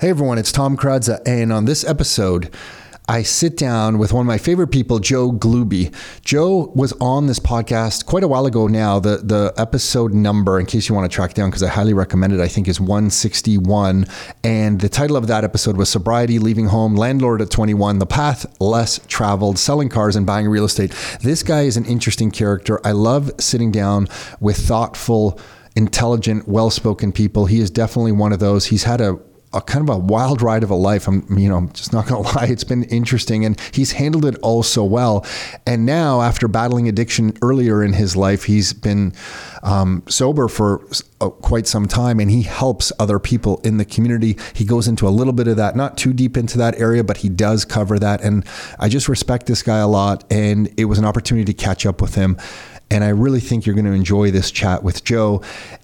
Hey everyone, it's Tom Kradza, and on this episode, I sit down with one of my favorite people, Joe Glube. Joe was on this podcast quite a while ago now. The episode number, in case you want to track down, because I highly recommend it, I think is 161. And the title of that episode was Sobriety, Leaving Home, Landlord at 21, The Path Less Traveled, Selling Cars and Buying Real Estate. This guy is an interesting character. I love sitting down with thoughtful, intelligent, well-spoken people. He is definitely one of those. He's had a kind of a wild ride of a life. I'm just not going to lie. It's been interesting, and he's handled it all so well. And now, after battling addiction earlier in his life, he's been sober for quite some time, and he helps other people in the community. He goes into a little bit of that, not too deep into that area, but he does cover that. And I just respect this guy a lot. And it was an opportunity to catch up with him. And I really think you're going to enjoy this chat with Joe.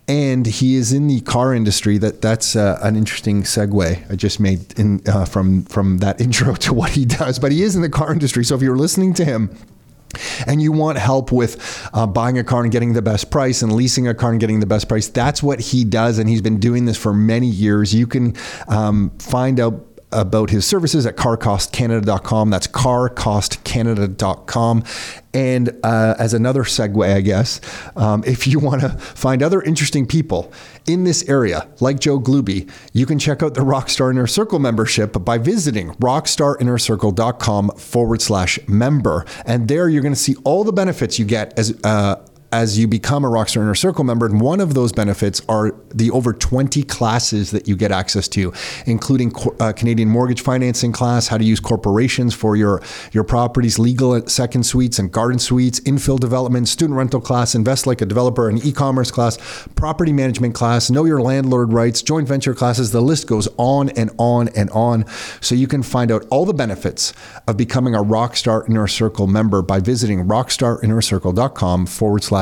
And he is in the car industry. That's an interesting segue I just made from that intro to what he does. But he is in the car industry. So if you're listening to him and you want help with buying a car and getting the best price, and leasing a car and getting the best price, that's what he does. And he's been doing this for many years. You can find out about his services at carcostcanada.com. That's carcostcanada.com. And as another segue, I guess, if you want to find other interesting people in this area, like Joe Glube, you can check out the Rockstar Inner Circle membership by visiting rockstarinnercircle.com/member. And there you're going to see all the benefits you get as you become a Rockstar Inner Circle member. And one of those benefits are the over 20 classes that you get access to, including Canadian mortgage financing class, how to use corporations for your properties, legal second suites and garden suites, infill development, student rental class, invest like a developer, an e-commerce class, property management class, know your landlord rights, joint venture classes. The list goes on and on and on. So you can find out all the benefits of becoming a Rockstar Inner Circle member by visiting rockstarinnercircle.com/member.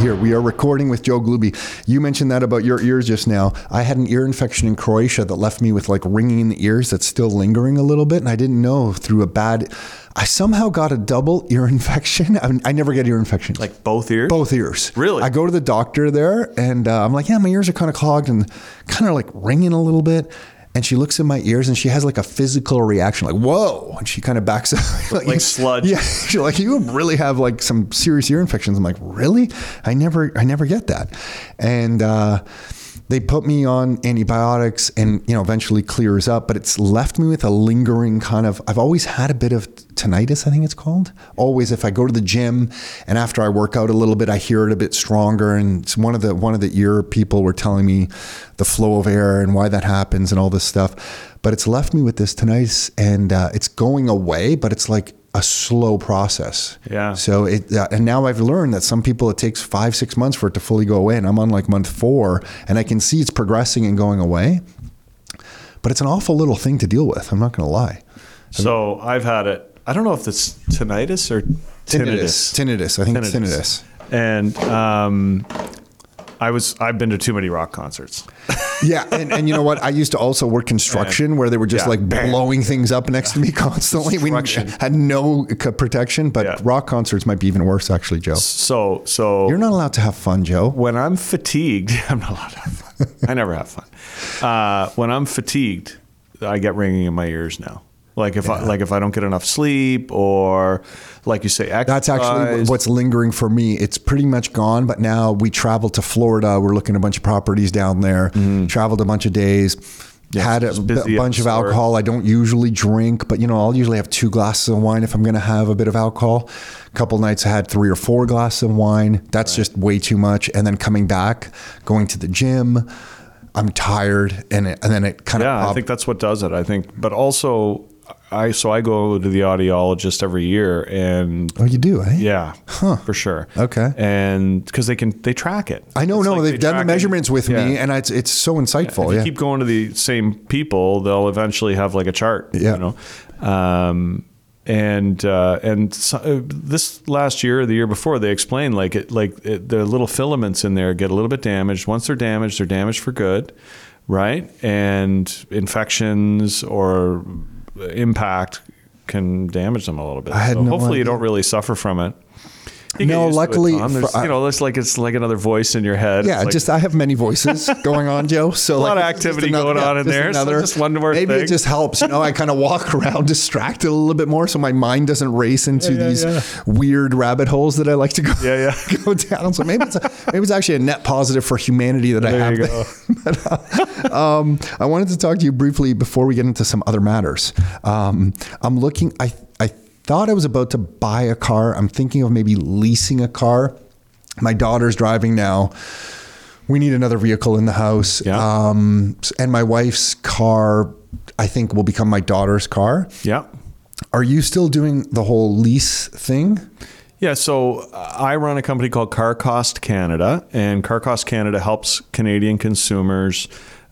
Here we are recording with Joe Glube. You mentioned that about your ears just now. I had an ear infection in Croatia that left me with like ringing in the ears that's still lingering a little bit. And I didn't know through I somehow got a double ear infection. I never get ear infections. Like both ears? Both ears. Really? I go to the doctor there and I'm like, yeah, my ears are kind of clogged and kind of like ringing a little bit. And she looks in my ears and she has like a physical reaction, like, whoa. And she kind of backs up. Like sludge. Yeah. She's like, you really have like some serious ear infections. I'm like, really? I never get that. And they put me on antibiotics and, eventually clears up, but it's left me with a lingering kind of, I've always had a bit of tinnitus, I think it's called. Always, if I go to the gym and after I work out a little bit, I hear it a bit stronger. And it's one of the ear people were telling me the flow of air and why that happens and all this stuff, but it's left me with this tinnitus and it's going away, but it's like a slow process. Yeah. So and now I've learned that some people, it takes 5-6 months for it to fully go away. And I'm on like month 4 and I can see it's progressing and going away, but it's an awful little thing to deal with. I'm not going to lie. So I've had it. I don't know if it's tinnitus or tinnitus. Tinnitus. I think it's tinnitus. And, I've been to too many rock concerts. Yeah. And you know what? I used to also work construction where they were just like blowing things up next to me constantly. We had no protection, but rock concerts might be even worse actually, Joe. So you're not allowed to have fun, Joe. When I'm fatigued, I'm not allowed to have fun. I never have fun. When I'm fatigued, I get ringing in my ears now. Like if I don't get enough sleep or like you say, exercise. That's actually what's lingering for me. It's pretty much gone. But now we traveled to Florida. We're looking at a bunch of properties down there, traveled a bunch of days, had a bunch of alcohol. I don't usually drink, but I'll usually have 2 glasses of wine if I'm going to have a bit of alcohol. A couple nights I had 3 or 4 glasses of wine. That's just way too much. And then coming back, going to the gym, I'm tired. And then it kind of, I think that's what does it. I think, but also So I go to the audiologist every year, and oh, you do, eh? Yeah, huh? For sure. Okay, and because they track it. I know, they've done the measurements with me, and it's so insightful. If you keep going to the same people, they'll eventually have like a chart. Yeah, you know. This last year or the year before, they explained the little filaments in there get a little bit damaged. Once they're damaged for good, right? And infections or impact can damage them a little bit. Hopefully you don't really suffer from it. No, luckily, it's like another voice in your head. Yeah, I have many voices going on, Joe. So a lot of activity going on in there. So just one more thing. Maybe it just helps. I kind of walk around distracted a little bit more, so my mind doesn't race into these weird rabbit holes that I like to go go down. So maybe it's actually a net positive for humanity that I have. There you go. I wanted to talk to you briefly before we get into some other matters. I thought I was about to buy a car. I'm thinking of maybe leasing a car. My daughter's driving now. We need another vehicle in the house. Yeah. And my wife's car, I think, will become my daughter's car. Yeah. Are you still doing the whole lease thing? Yeah. So I run a company called Car Cost Canada, and Car Cost Canada helps Canadian consumers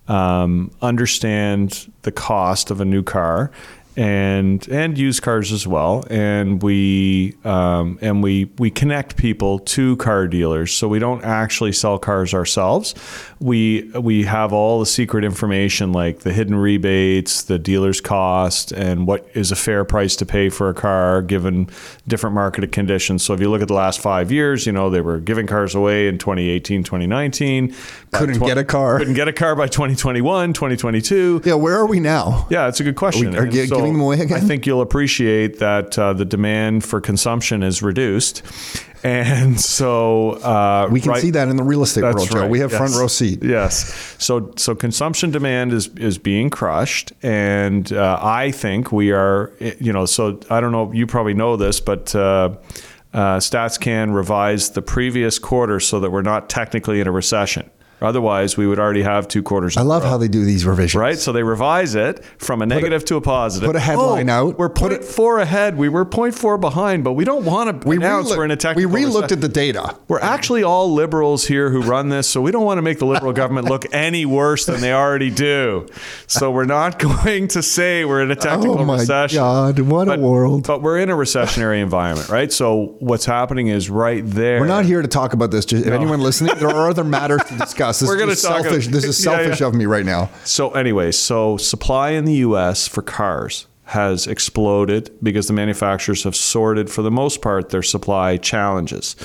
understand the cost of a new car. And used cars as well, and we connect people to car dealers. So we don't actually sell cars ourselves. We have all the secret information, like the hidden rebates, the dealer's cost, and what is a fair price to pay for a car given different market conditions. So if you look at the last 5 years, they were giving cars away in 2018, 2019. Couldn't get a car by 2021, 2022. Yeah, where are we now? Yeah, that's a good question. Giving them away again? I think you'll appreciate that the demand for consumption is reduced. And so we can see that in the real estate world, Joe. Right. We have front row seat. Yes. So consumption demand is being crushed, and I think we are. So I don't know. You probably know this, but StatsCan revised the previous quarter so that we're not technically in a recession. Otherwise, we would already have two quarters. I love how they do these revisions. Right? So they revise it from a negative to a positive. Put a headline out. We're 0.4 ahead. We were 0.4 behind, but we don't want to announce we're in a technical recession. We relooked at the data. We're actually all liberals here who run this, so we don't want to make the Liberal government look any worse than they already do. So we're not going to say we're in a technical recession. Oh my God, a world. But we're in a recessionary environment, right? So what's happening is right there. We're not here to talk about this. If anyone listening, there are other matters to discuss. This is selfish of me right now. So anyway, supply in the U.S. for cars has exploded because the manufacturers have sorted, for the most part, their supply challenges.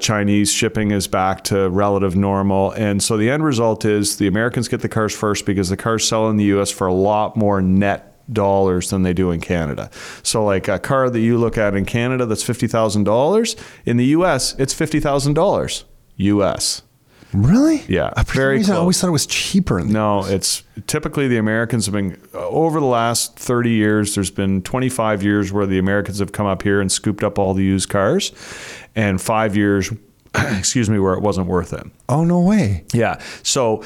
Chinese shipping is back to relative normal. And so the end result is the Americans get the cars first because the cars sell in the U.S. for a lot more net dollars than they do in Canada. So like a car that you look at in Canada that's $50,000, in the U.S., it's $50,000 U.S. Really? Yeah. I always thought it was cheaper. No, it's typically the Americans have been, over the last 30 years, there's been 25 years where the Americans have come up here and scooped up all the used cars, and 5 years, where it wasn't worth it. Oh, no way. Yeah. So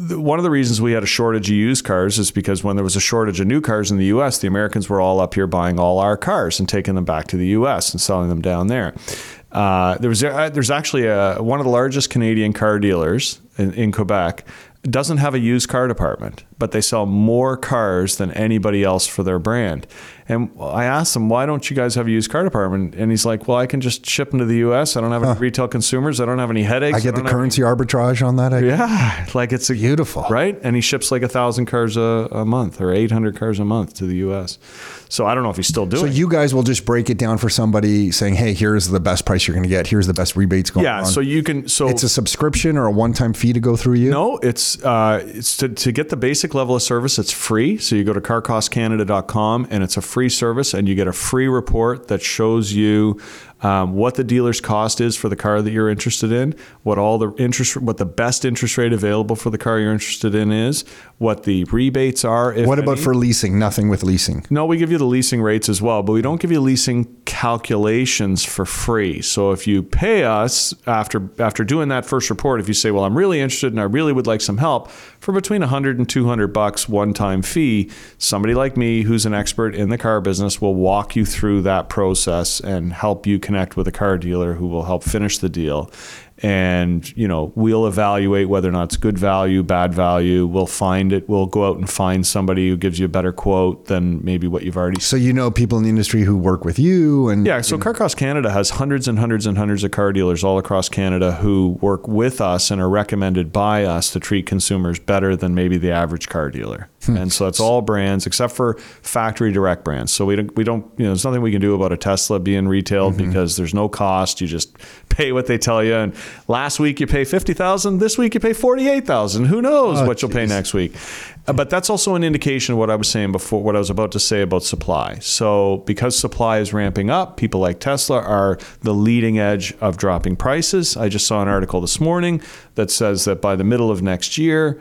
one of the reasons we had a shortage of used cars is because when there was a shortage of new cars in the U.S., the Americans were all up here buying all our cars and taking them back to the U.S. and selling them down there. There's actually one of the largest Canadian car dealers in Quebec doesn't have a used car department, but they sell more cars than anybody else for their brand. And I asked him, why don't you guys have a used car department? And he's like, well, I can just ship them to the U.S. I don't have any retail consumers. I don't have any headaches. I get the currency arbitrage on that. It's beautiful. Right? And he ships like 1,000 cars a month or 800 cars a month to the U.S. So I don't know if he's still doing it. So you guys will just break it down for somebody saying, hey, here's the best price you're going to get. Here's the best rebates going on. Yeah, so you can... So it's a subscription or a one-time fee to go through you? No, it's to get the basic level of service, it's free. So you go to carcostcanada.com and it's a free service, and you get a free report that shows you what the dealer's cost is for the car that you're interested in, what the best interest rate available for the car you're interested in is, what the rebates are. What about for leasing? Nothing with leasing. No, we give you the leasing rates as well, but we don't give you leasing calculations for free. So if you pay us after doing that first report, if you say, well, I'm really interested and I really would like some help, for between $100 and $200 one-time fee, somebody like me who's an expert in the car business will walk you through that process and help you connect with a car dealer who will help finish the deal. And, you know, we'll evaluate whether or not it's good value, bad value. We'll find it. We'll go out and find somebody who gives you a better quote than maybe what you've already seen. So, you know, people in the industry who work with you and... Yeah. So Car Cost Canada has hundreds and hundreds and hundreds of car dealers all across Canada who work with us and are recommended by us to treat consumers better than maybe the average car dealer. And so that's all brands except for factory direct brands. So we don't, you know, there's nothing we can do about a Tesla being retailed because there's no cost. You just pay what they tell you. And last week you pay $50,000. This week you pay $48,000. Who knows what you'll pay next week? But that's also an indication of what I was saying before, what I was about to say about supply. So because supply is ramping up, people like Tesla are the leading edge of dropping prices. I just saw an article this morning that says that by the middle of next year,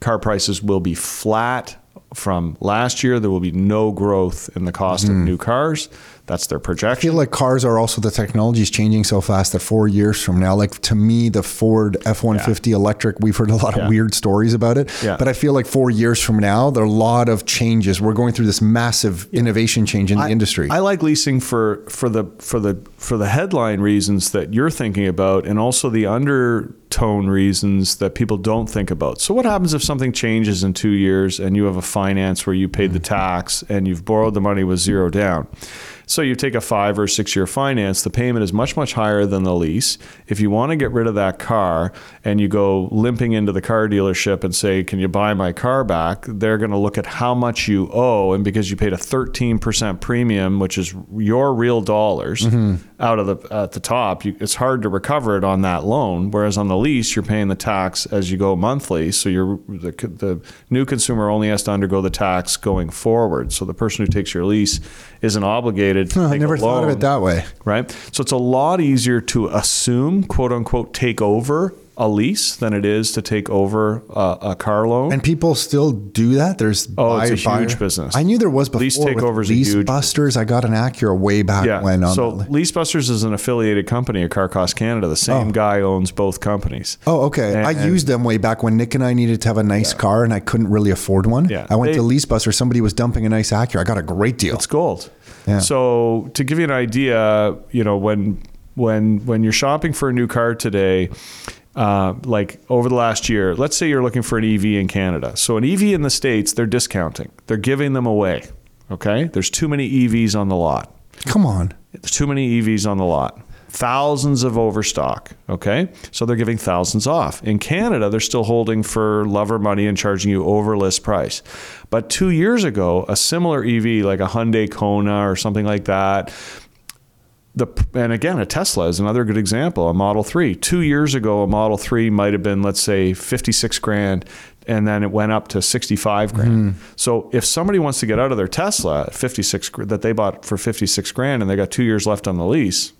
car prices will be flat from last year. There will be no growth in the cost of new cars. That's their projection. I feel like cars are also, the technology is changing so fast that 4 years from now, like to me, the Ford F-150 electric, we've heard a lot of weird stories about it, but I feel like 4 years from now, there are a lot of changes. We're going through this massive innovation change in the industry. I like leasing for the headline reasons that you're thinking about, and also the undertone reasons that people don't think about. So what happens if something changes in 2 years and you have a finance where you paid the tax and you've borrowed the money with zero down? So you take a 5 or 6 year finance, the payment is much, much higher than the lease. If you want to get rid of that car and you go limping into the car dealership and say, can you buy my car back? They're going to look at how much you owe. And because you paid a 13% premium, which is your real dollars out of at the top, it's hard to recover it on that loan. Whereas on the lease, you're paying the tax as you go monthly. So the new consumer only has to undergo the tax going forward. So the person who takes your lease isn't obligated. I never thought of it that way. Right. So it's a lot easier to assume, quote unquote, take over a lease than it is to take over a car loan. And people still do that? There's it's a huge business. I knew there was before. Lease takeovers are huge. Lease Busters, I got an Acura way back when. So Lease Busters is an affiliated company of Car Cost Canada. The same guy owns both companies. Oh, okay. And I used them way back when Nick and I needed to have a nice car and I couldn't really afford one. Yeah. I went to Lease Buster. Somebody was dumping a nice Acura. I got a great deal. It's gold. Yeah. So to give you an idea, you know, when you're shopping for a new car today, like over the last year, let's say you're looking for an EV in Canada. So an EV in the States, they're discounting. They're giving them away. Okay? There's too many EVs on the lot. Come on. There's too many EVs on the lot. Thousands of overstock. Okay? So they're giving thousands off. In Canada, they're still holding for lover money and charging you over list price. But 2 years ago, a similar EV, like a Hyundai Kona or something like that, and again, a Tesla is another good example, a Model 3. 2 years ago, a Model 3 might have been, let's say, $56,000, and then it went up to $65,000. So if somebody wants to get out of their Tesla that they bought for $56,000 and they got 2 years left on the lease,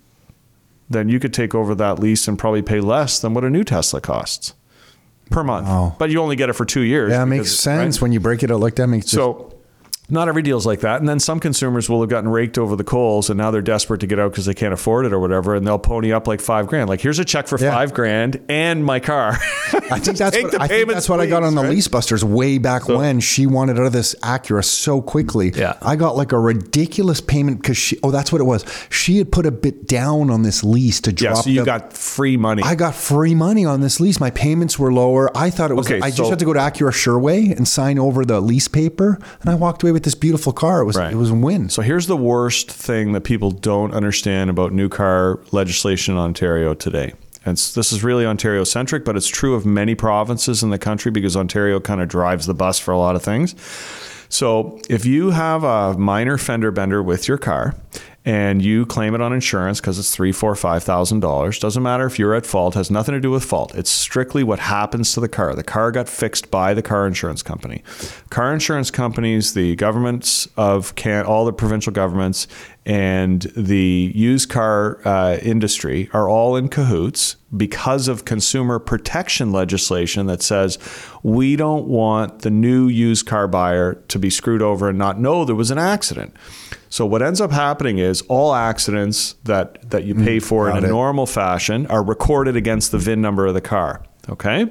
then you could take over that lease and probably pay less than what a new Tesla costs per month. Wow. But you only get it for 2 years. Yeah, it makes sense. Right? When you break it out like that, not every deal's like that. And then some consumers will have gotten raked over the coals and now they're desperate to get out because they can't afford it or whatever. And they'll pony up like $5,000. Like, here's a check for $5,000 and my car. I think that's what I got on the Lease Busters way back when. She wanted out of this Acura so quickly. Yeah. I got like a ridiculous payment because that's what it was. She had put a bit down on this lease to drop. Yeah, so you got free money. I got free money on this lease. My payments were lower. I thought it was, I just had to go to Acura Sherway and sign over the lease paper. And I walked away with this beautiful car. It was a win. So here's the worst thing that people don't understand about new car legislation in Ontario today. And this is really Ontario centric, but it's true of many provinces in the country because Ontario kind of drives the bus for a lot of things. So if you have a minor fender bender with your car and you claim it on insurance because it's $3,000, $4,000, $5,000, doesn't matter if you're at fault, has nothing to do with fault. It's strictly what happens to the car. The car got fixed by the car insurance company. Car insurance companies, the governments of all the provincial governments and the used car industry are all in cahoots because of consumer protection legislation that says we don't want the new used car buyer to be screwed over and not know there was an accident. So what ends up happening is all accidents that you pay for in a normal fashion are recorded against the VIN number of the car. Okay,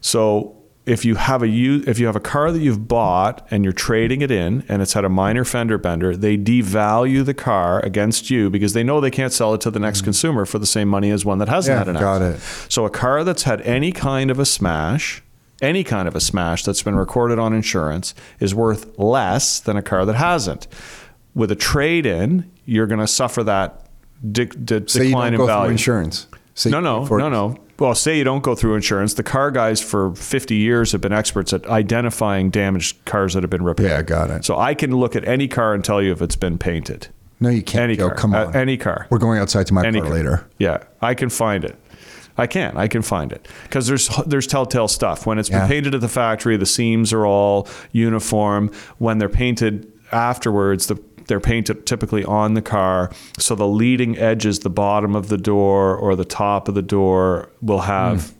so if you have a car that you've bought and you're trading it in and it's had a minor fender bender, they devalue the car against you because they know they can't sell it to the next consumer for the same money as one that hasn't had an accident. So a car that's had any kind of a smash that's been recorded on insurance is worth less than a car that hasn't. With a trade-in, you're going to suffer that decline in value. So you don't go through insurance. No. Well, say you don't go through insurance. The car guys for 50 years have been experts at identifying damaged cars that have been repaired. Yeah, got it. So I can look at any car and tell you if it's been painted. No, you can't. Any car. Come on. Any car. We're going outside to my car later. Yeah, I can find it. I can find it because there's telltale stuff. When it's been painted at the factory, the seams are all uniform. When they're painted afterwards, they're painted typically on the car. So the leading edges, the bottom of the door or the top of the door will have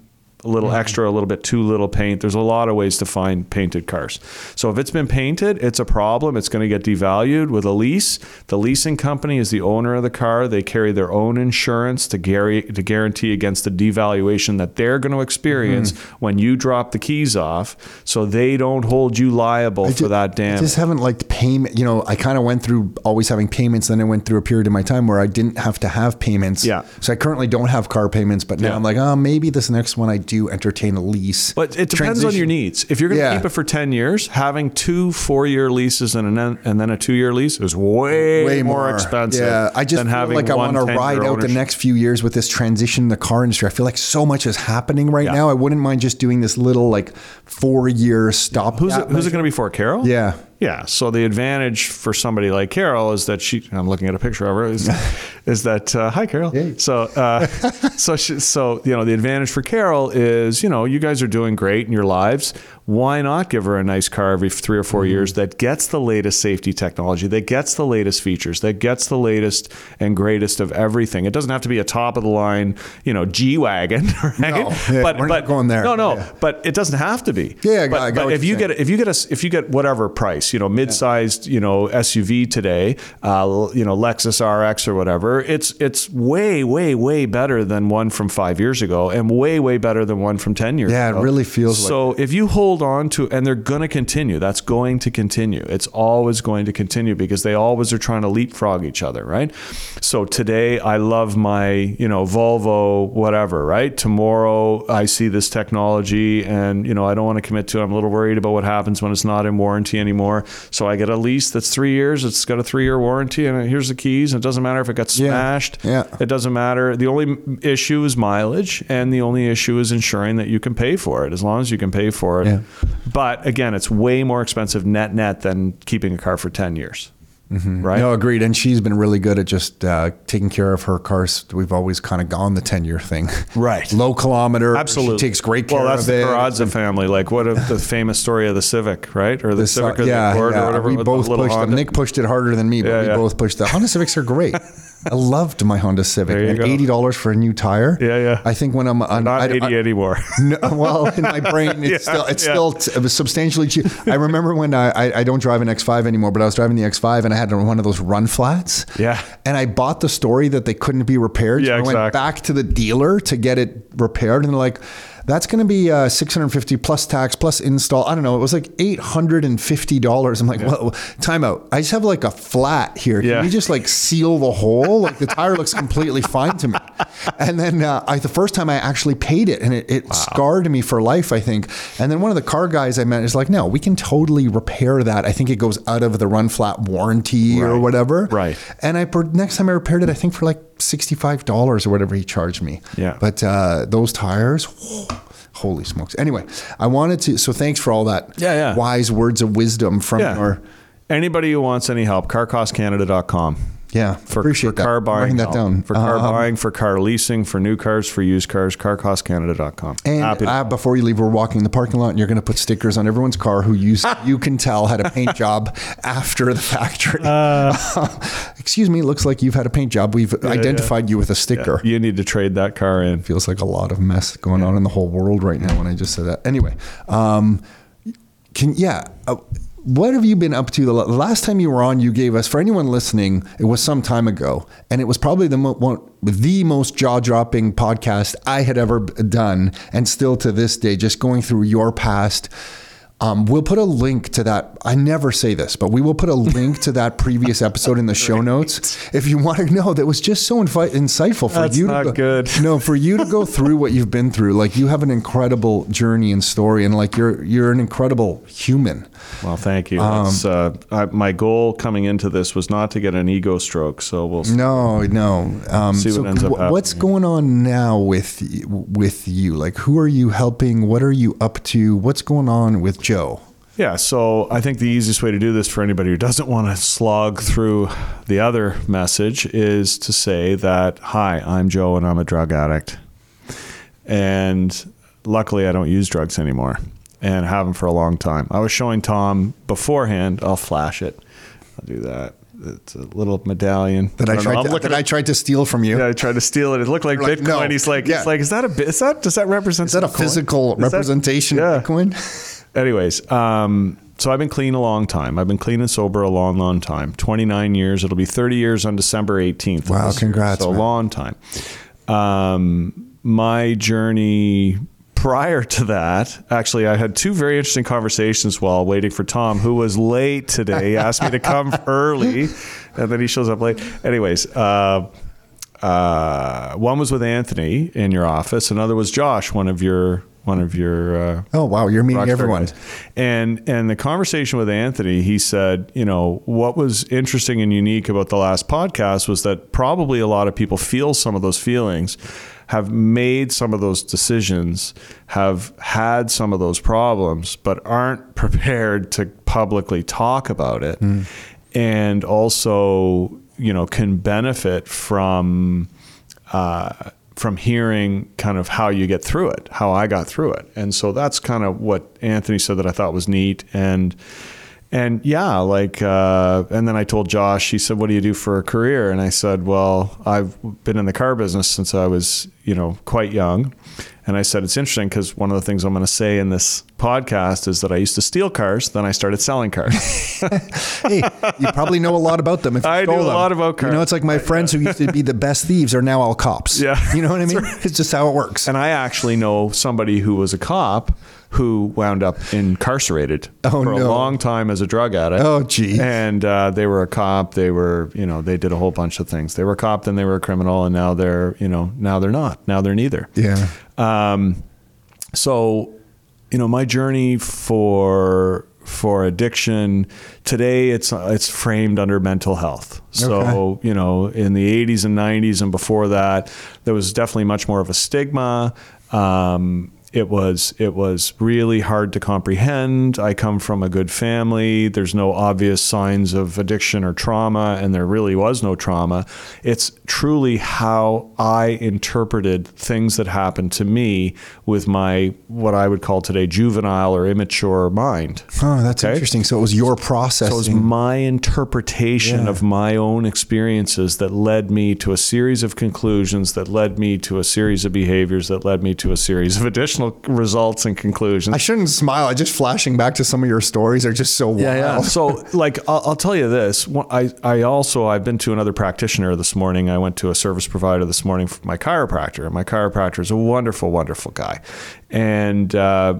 a little extra, a little bit too little paint. There's a lot of ways to find painted cars. So if it's been painted, it's a problem. It's going to get devalued with a lease. The leasing company is the owner of the car. They carry their own insurance to guarantee against the devaluation that they're going to experience when you drop the keys off. So they don't hold you liable for that damage. I just haven't liked payment. You know, I kind of went through always having payments. Then I went through a period in my time where I didn't have to have payments. Yeah. So I currently don't have car payments, but now I'm like, oh, maybe this next one I do. You entertain a lease. But it depends on your needs. If you're going to keep it for 10 years, having 2 four-year leases and then a 2-year lease is way more expensive. Yeah, I just feel like I want to ride out the next few years with this transition in the car industry. I feel like so much is happening right now. I wouldn't mind just doing this little 4-year stop. Who's it going to be for? Carol? Yeah. Yeah. So the advantage for somebody like Carol is that I'm looking at a picture of her, is that hi, Carol. Hey. So you know, the advantage for Carol is, you know, you guys are doing great in your lives. Why not give her a nice car every 3 or 4 years that gets the latest safety technology, that gets the latest features, that gets the latest and greatest of everything. It doesn't have to be a top of the line, you know, G-Wagon, right? No, yeah, we're not going there. No, yeah. But it doesn't have to be. Yeah, but if you get whatever price, you know, mid-sized, you know, SUV today, you know, Lexus RX or whatever, it's way, way, way better than one from 5 years ago and way, way better than one from 10 years ago. Yeah, it really feels so if you hold on to, and they're going to continue. That's going to continue. It's always going to continue because they always are trying to leapfrog each other, right? So today I love my, you know, Volvo, whatever, right? Tomorrow I see this technology and, you know, I don't want to commit to it. I'm a little worried about what happens when it's not in warranty anymore. So I get a lease that's 3 years. It's got a 3-year warranty and here's the keys. It doesn't matter if it got smashed. Yeah. It doesn't matter. The only issue is mileage and the only issue is ensuring that you can pay for it as long as you can pay for it. Yeah. But again, it's way more expensive net than keeping a car for 10 years. Mm-hmm. Right? No, agreed. And she's been really good at just taking care of her cars. We've always kind of gone the 10-year thing. Right. Low kilometer. Absolutely. She takes great care of it. Well, that's the Kradza family. Like, what if the famous story of the Civic, right? Or the Civic or the Accord or whatever. We both pushed them. Nick pushed it harder than me, but we both pushed them. Honda Civics are great. I loved my Honda Civic. And $80 for a new tire. Yeah, yeah. I think when I'm not 80 anymore. No, well, in my brain, it's still substantially cheap. I remember when I don't drive an X5 anymore, but I was driving the X5 and I had one of those run flats. Yeah. And I bought the story that they couldn't be repaired. Yeah, so I went back to the dealer to get it repaired, and they're like, that's going to be $650 plus tax plus install. I don't know. It was like $850. I'm like, whoa, time out. I just have like a flat here. Can you just like seal the hole? Like the tire looks completely fine to me. And then the first time I actually paid it, and it scarred me for life, I think. And then one of the car guys I met is like, no, we can totally repair that. I think it goes out of the run flat warranty or whatever. Right. And next time I repaired it, I think for like $65 or whatever he charged me. Yeah. But those tires, holy smokes. Anyway, I wanted to, so thanks for all that wise words of wisdom from our... Anybody who wants any help, carcostcanada.com. Yeah, appreciate that. Buying that down. For car buying, for car leasing, for new cars, for used cars, carcostcanada.com. And before you leave, we're walking the parking lot and you're going to put stickers on everyone's car who you can tell had a paint job after the factory. Excuse me, looks like you've had a paint job. We've identified you with a sticker. Yeah. You need to trade that car in. Feels like a lot of mess going on in the whole world right now when I just said that. Anyway, what have you been up to? The last time you were on, you gave us, for anyone listening, it was some time ago, and it was probably the most jaw-dropping podcast I had ever done, and still to this day, just going through your past. We'll put a link to that. I never say this, but we will put a link to that previous episode in the show notes. If you want to know, that was just so insightful for you. That's not good. No, for you to go through what you've been through. Like, you have an incredible journey and story, and like you're an incredible human. Well, thank you. My goal coming into this was not to get an ego stroke. So we'll see. See what ends up happening. What's going on now with you? Like, who are you helping? What are you up to? What's going on with Joe? Yeah, so I think the easiest way to do this for anybody who doesn't want to slog through the other message is to say that, hi, I'm Joe and I'm a drug addict. And luckily I don't use drugs anymore and haven't for a long time. I was showing Tom beforehand, I'll flash it. I'll do that. It's a little medallion that I tried to steal from you. Yeah, I tried to steal it. It looked like Bitcoin. No. He's like, yeah. It's like, is that a physical representation of Bitcoin? Anyways, so I've been clean a long time. I've been clean and sober a long, long time. 29 years. It'll be 30 years on December 18th. Wow, congrats. So a long time. My journey prior to that, actually, I had two very interesting conversations while waiting for Tom, who was late today. He asked me to come early, and then he shows up late. Anyways, one was with Anthony in your office. Another was Josh, one of your oh wow, you're meeting everyone. And the conversation with Anthony, he said, you know, what was interesting and unique about the last podcast was that probably a lot of people feel some of those feelings, have made some of those decisions, have had some of those problems, but aren't prepared to publicly talk about it. Mm. And also, you know, can benefit from hearing kind of how you get through it, how I got through it. And so that's kind of what Anthony said that I thought was neat. And yeah, like, and then I told Josh, he said, what do you do for a career? And I said, well, I've been in the car business since I was, you know, quite young. And I said, it's interesting because one of the things I'm going to say in this podcast is that I used to steal cars. Then I started selling cars. Hey, you probably know a lot about them. If you I know a lot about cars. You know, it's like my friends who used to be the best thieves are now all cops. Yeah. You know what I mean? Right. It's just how it works. And I actually know somebody who was a cop who wound up incarcerated for a long time as a drug addict. Oh, geez. And they were a cop. They were, you know, they did a whole bunch of things. They were a cop, then they were a criminal, and now they're, you know, now they're not. Now they're neither. Yeah. So, you know, my journey for addiction today, it's framed under mental health. So, okay. You know, in the 80s and 90s and before that, there was definitely much more of a stigma. It was really hard to comprehend. I come from a good family. There's no obvious signs of addiction or trauma, and there really was no trauma. It's truly how I interpreted things that happened to me with my, what I would call today, juvenile or immature mind. Oh, that's interesting. So it was your processing. So it was my interpretation of my own experiences that led me to a series of conclusions, that led me to a series of behaviors, that led me to a series of additional results and conclusions. I shouldn't smile. I just flashing back to some of your stories are just so wild. Yeah. So like, I'll tell you this. I've been to another practitioner this morning. I went to a service provider this morning for my chiropractor. And my chiropractor is a wonderful, wonderful guy and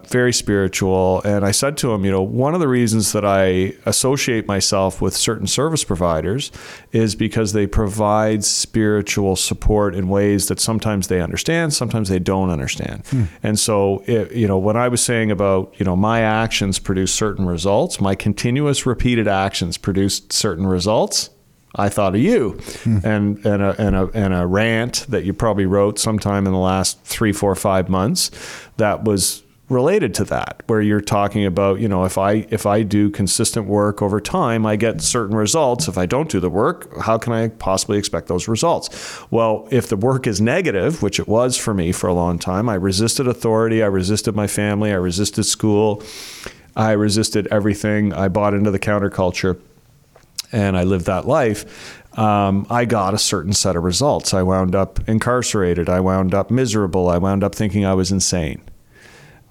very spiritual. And I said to him, you know, one of the reasons that I associate myself with certain service providers is because they provide spiritual support in ways that sometimes they understand, sometimes they don't understand. Hmm. And so, you know, when I was saying about, you know, my actions produce certain results, my continuous repeated actions produced certain results, I thought of you and a rant that you probably wrote sometime in the last 3, 4, 5 months that was related to that, where you're talking about, you know, if I do consistent work over time, I get certain results. If I don't do the work, how can I possibly expect those results? Well, if the work is negative, which it was for me for a long time, I resisted authority, I resisted my family, I resisted school, I resisted everything. I bought into the counterculture and I lived that life. I got a certain set of results. I wound up incarcerated. I wound up miserable. I wound up thinking I was insane.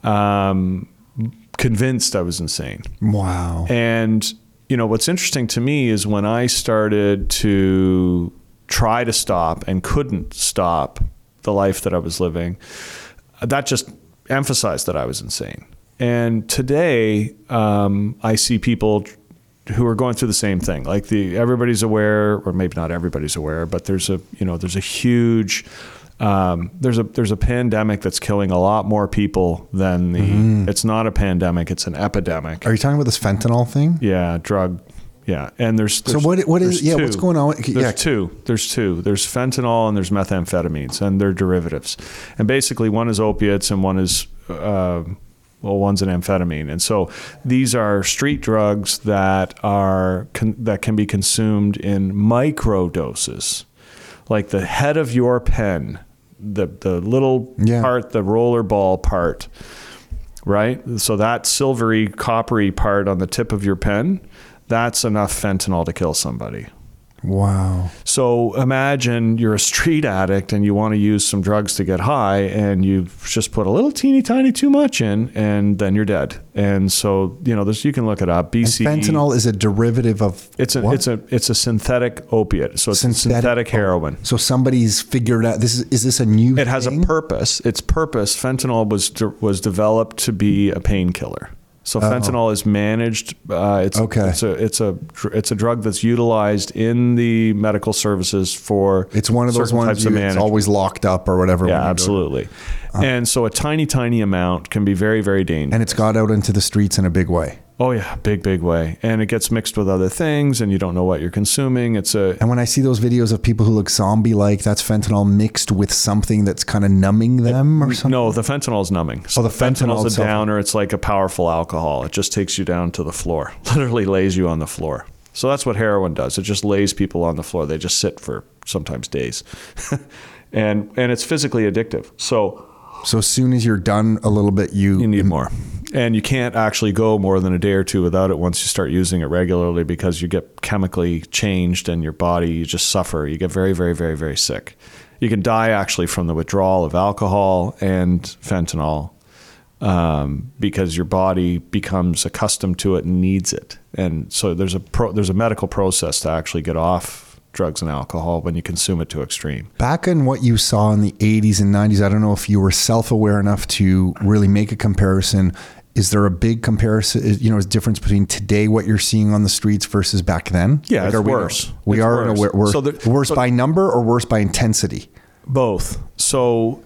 Convinced I was insane. Wow. And, you know, what's interesting to me is when I started to try to stop and couldn't stop the life that I was living, that just emphasized that I was insane. And today, I see people who are going through the same thing. Like everybody's aware, or maybe not everybody's aware, but there's a huge, there's a pandemic that's killing a lot more people than it's not a pandemic, it's an epidemic. Are you talking about this fentanyl thing? Yeah. Drug. Yeah. And there's so what is, yeah, two. What's going on? There's two, there's fentanyl and there's methamphetamines and their derivatives. And basically one is opiates and one is, one's an amphetamine. And so these are street drugs that can be consumed in micro doses, like the head of your pen, the little part, the rollerball part, right? So that silvery, coppery part on the tip of your pen, that's enough fentanyl to kill somebody. Wow. So imagine you're a street addict and you want to use some drugs to get high and you've just put a little teeny tiny too much in and then you're dead. And so, you know, you can look it up. BCE. And fentanyl is a derivative of what? It's a synthetic opiate. So it's synthetic heroin. So somebody's figured out is this a new thing? It has a purpose. Its purpose, fentanyl was developed to be a painkiller. So fentanyl is managed. It's a drug that's utilized in the medical services for. It's one of those ones that's always locked up or whatever. Yeah, absolutely. And so a tiny amount can be very, very dangerous. And it's got out into the streets in a big way. Oh yeah, big way. And it gets mixed with other things and you don't know what you're consuming. And when I see those videos of people who look zombie-like, that's fentanyl mixed with something that's kind of numbing them or something? No, the fentanyl is numbing. So the fentanyl's a downer. It's like a powerful alcohol. It just takes you down to the floor, literally lays you on the floor. So that's what heroin does. It just lays people on the floor. They just sit for sometimes days and it's physically addictive. So as soon as you're done a little bit, you need more. And you can't actually go more than a day or two without it once you start using it regularly, because you get chemically changed and your body, you just suffer. You get very, very, very, very sick. You can die actually from the withdrawal of alcohol and fentanyl because your body becomes accustomed to it and needs it. And so there's a medical process to actually get off drugs and alcohol when you consume it to extreme. Back in what you saw in the 80s and 90s, I don't know if you were self-aware enough to really make a comparison. Is there a big comparison, you know, is difference between today, what you're seeing on the streets versus back then? Yeah, it's worse. We are worse by number or worse by intensity? Both. So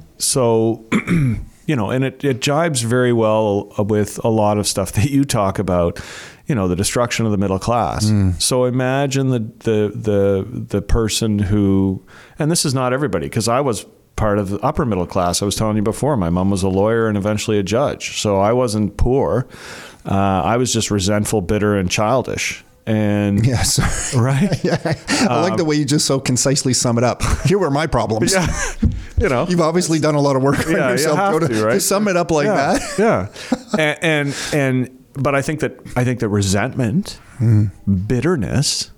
you know, and it jibes very well with a lot of stuff that you talk about, you know, the destruction of the middle class. Mm. So imagine the person who, and this is not everybody, because I was part of the upper middle class. I was telling you before, my mom was a lawyer and eventually a judge. So I wasn't poor. I was just resentful, bitter, and childish. And yes, right. Yeah. I like the way you just so concisely sum it up. Here were my problems. Yeah. You know, you've obviously done a lot of work on yourself. You have to, right? To sum it up like that. Yeah. But I think that resentment, bitterness,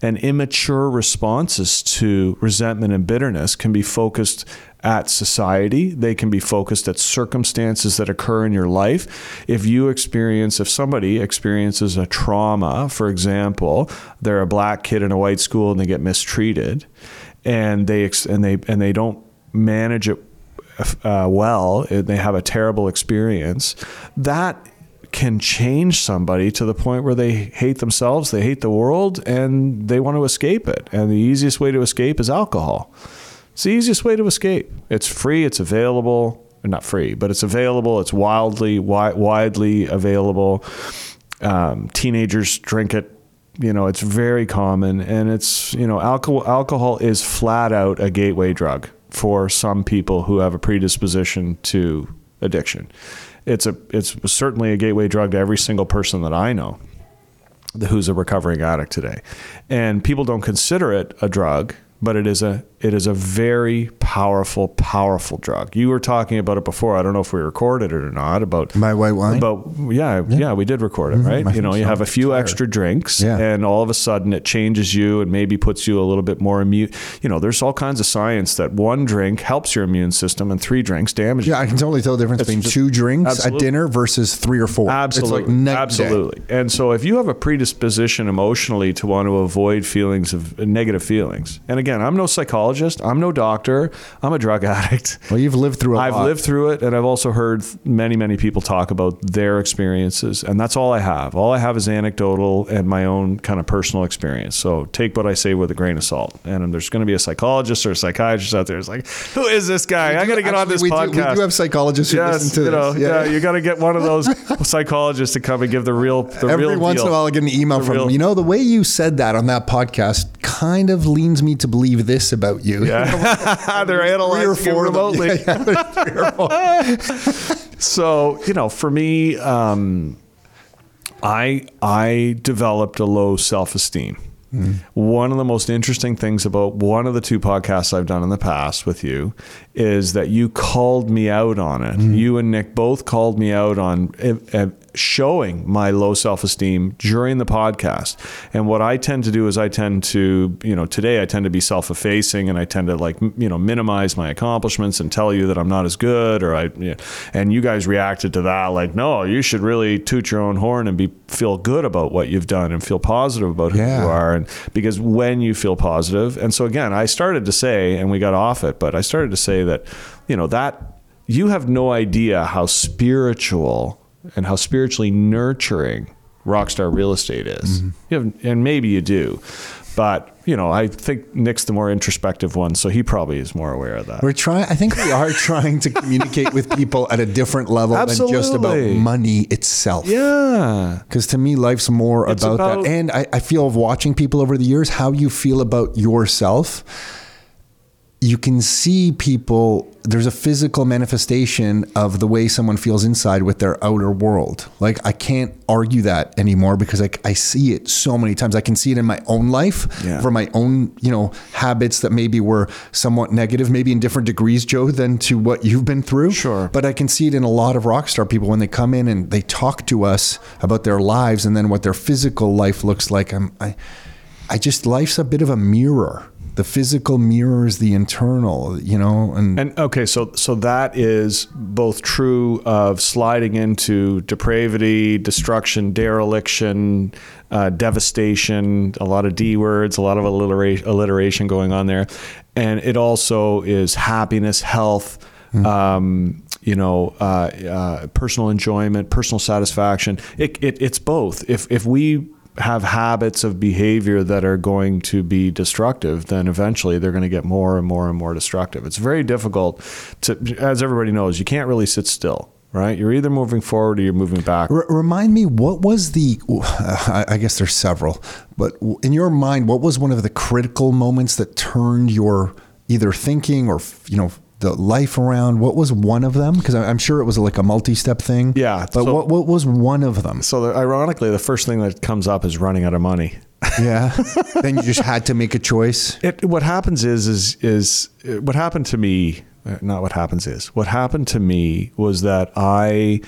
and immature responses to resentment and bitterness can be focused at society. They can be focused at circumstances that occur in your life. If somebody experiences a trauma, for example, they're a black kid in a white school and they get mistreated, and they don't manage it well, and they have a terrible experience. That can change somebody to the point where they hate themselves, they hate the world, and they want to escape it. And the easiest way to escape is alcohol. It's the easiest way to escape. It's free, it's available, not free, but it's available, it's widely available. Teenagers drink it, you know, it's very common. And it's, you know, alcohol is flat out a gateway drug for some people who have a predisposition to addiction. it's certainly a gateway drug to every single person that I know who's a recovering addict today. And people don't consider it a drug, but it is a very powerful drug. You were talking about it before. I don't know if we recorded it or not, about my white wine. But yeah, we did record it, right? My, you know, you have a few extra drinks, and all of a sudden it changes you and maybe puts you a little bit more immune. You know, there's all kinds of science that one drink helps your immune system and three drinks damages. Yeah, I can totally tell the difference between two drinks at dinner versus three or four. Absolutely, it's like next day. And so if you have a predisposition emotionally to want to avoid feelings of negative feelings, and again, I'm no psychologist. I'm no doctor. I'm a drug addict. Well, you've lived through it. I've lived through it. And I've also heard many, many people talk about their experiences. And that's all I have. All I have is anecdotal and my own kind of personal experience. So take what I say with a grain of salt. And there's going to be a psychologist or a psychiatrist out there who's like, who is this guy? I got to get on this podcast. We do have psychologists who listen to this. Yeah, you got to get one of those psychologists to come and give the real deal. Every once in a while, I get an email from them. You know, the way you said that on that podcast kind of leans me to believe this about you. Yeah. They're analyzing you remotely. Yeah, so, you know, for me, I developed a low self-esteem. Mm-hmm. One of the most interesting things about one of the two podcasts I've done in the past with you is that you called me out on it. Mm-hmm. You and Nick both called me out on showing my low self-esteem during the podcast. And what I tend to do is today I tend to be self-effacing and I tend to minimize my accomplishments and tell you that I'm not as good and you guys reacted to that like, no, you should really toot your own horn and feel good about what you've done and feel positive about who you are. And because when you feel positive, and so again, I started to say, and we got off it, but I started to say that, you know, that you have no idea how spiritual and how spiritually nurturing Rockstar Real Estate is. Mm-hmm. And maybe you do, but you know, I think Nick's the more introspective one, so he probably is more aware of that. I think we are trying to communicate with people at a different level than just about money itself. Yeah. Because to me, life's more about that. And I feel watching people over the years, how you feel about yourself. You can see people, there's a physical manifestation of the way someone feels inside with their outer world. Like, I can't argue that anymore because I see it so many times. I can see it in my own life for my own, habits that maybe were somewhat negative, maybe in different degrees, Joe, than to what you've been through. Sure. But I can see it in a lot of rockstar people when they come in and they talk to us about their lives and then what their physical life looks like. Life's a bit of a mirror. The physical mirrors the internal, and okay. So that is both true of sliding into depravity, destruction, dereliction, devastation, a lot of D words, a lot of alliteration going on there. And it also is happiness, health, personal enjoyment, personal satisfaction. It's both. If we have habits of behavior that are going to be destructive, then eventually they're going to get more and more and more destructive. It's very difficult to, as everybody knows, you can't really sit still, right? You're either moving forward or you're moving back. Remind me, what was I guess there's several, but in your mind, what was one of the critical moments that turned your either thinking or, the life around? What was one of them? Because I'm sure it was like a multi-step thing. Yeah. But what was one of them? So ironically, the first thing that comes up is running out of money. Yeah. Then you just had to make a choice. What happened to me was that I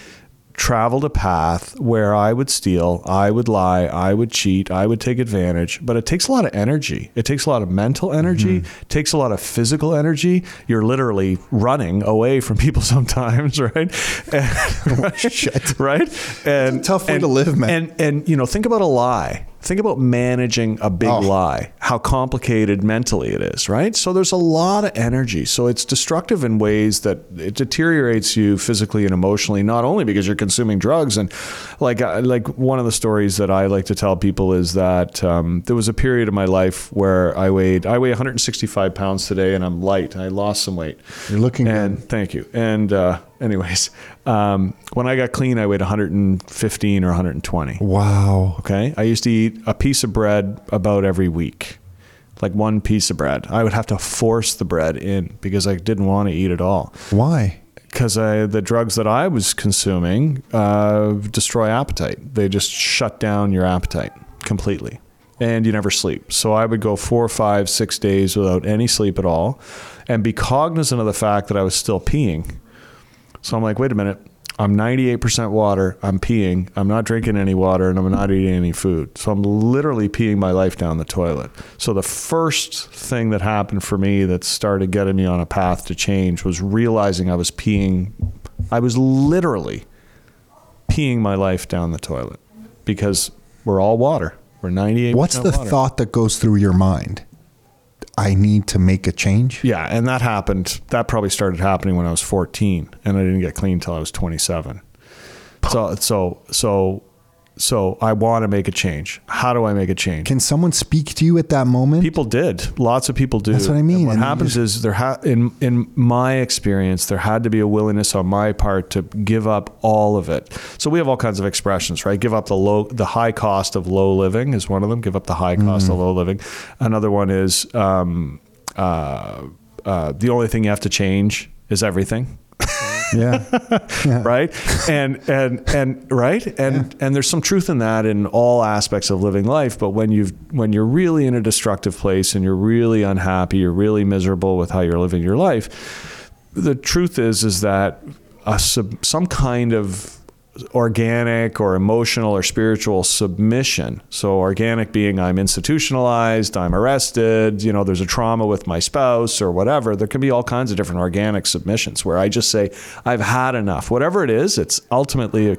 traveled a path where I would steal, I would lie, I would cheat, I would take advantage, but it takes a lot of energy. It takes a lot of mental energy, it takes a lot of physical energy. You're literally running away from people sometimes, right? Right? And it's a tough way to live, man. And think about a lie. Think about managing a big lie, how complicated mentally it is, right? So there's a lot of energy. So it's destructive in ways that it deteriorates you physically and emotionally, not only because you're consuming drugs. And like one of the stories that I like to tell people is that there was a period of my life where I weigh 165 pounds today and I'm light. I lost some weight. You're looking good. Thank you. And anyways, when I got clean, I weighed 115 or 120. Wow. Okay. I used to eat a piece of bread about every week, like one piece of bread. I would have to force the bread in because I didn't want to eat at all. Why? because the drugs that I was consuming destroy appetite. They just shut down your appetite completely, and you never sleep. So I would go 4, 5, 6 days without any sleep at all and be cognizant of the fact that I was still peeing. So I'm like, wait a minute, I'm 98% water, I'm peeing, I'm not drinking any water, and I'm not eating any food. So I'm literally peeing my life down the toilet. So the first thing that happened for me that started getting me on a path to change was realizing I was peeing. I was literally peeing my life down the toilet because we're all water. We're 98% What's the water. Thought that goes through your mind? I need to make a change. Yeah. And that happened. That probably started happening when I was 14, and I didn't get clean until I was 27. So I want to make a change. How do I make a change? Can someone speak to you at that moment? People did. Lots of people do. That's what I mean. And what happens is in my experience, there had to be a willingness on my part to give up all of it. So we have all kinds of expressions, right? Give up the high cost of low living is one of them. Give up the high cost of low living. Another one is, the only thing you have to change is everything. Yeah. Right. And right. And there's some truth in that in all aspects of living life. But when you're really in a destructive place and you're really unhappy, you're really miserable with how you're living your life, the truth is that some kind of organic or emotional or spiritual submission. So organic being I'm institutionalized, I'm arrested, there's a trauma with my spouse or whatever. There can be all kinds of different organic submissions where I just say, I've had enough. Whatever it is, it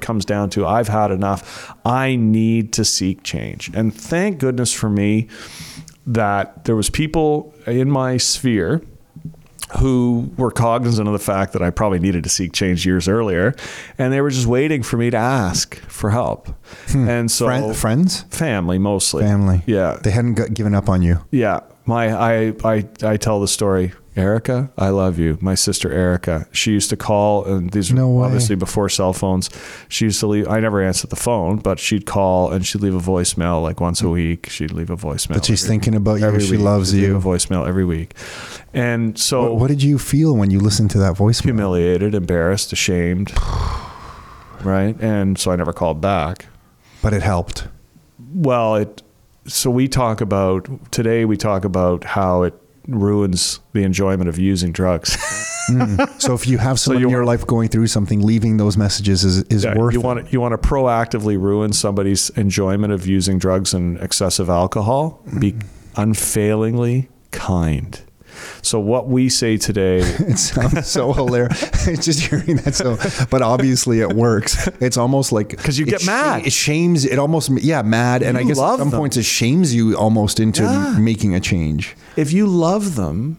comes down to I've had enough. I need to seek change. And thank goodness for me that there was people in my sphere who were cognizant of the fact that I probably needed to seek change years earlier, and they were just waiting for me to ask for help. And so friends, family, mostly family. Yeah. They hadn't given up on you. Yeah. I tell the story, Erica, I love you. My sister, Erica, she used to call, and these were obviously before cell phones. She used to leave. I never answered the phone, but she'd call and she'd leave a voicemail like once a week. She'd leave a voicemail. But she's thinking about you. She loves you. She'd leave a voicemail every week. And so what did you feel when you listened to that voicemail? Humiliated, embarrassed, ashamed. Right. And so I never called back, but it helped. Well, so we talk about how it ruins the enjoyment of using drugs. So if you have someone in your life going through something, leaving those messages is worth it. You want to proactively ruin somebody's enjoyment of using drugs and excessive alcohol, be unfailingly kind. So what we say today, it sounds so hilarious. It's just hearing that. So, but obviously it works. It's almost like, cause you get mad, it shames it almost. Yeah. Mad. And I guess at some points it shames you almost into making a change. If you love them,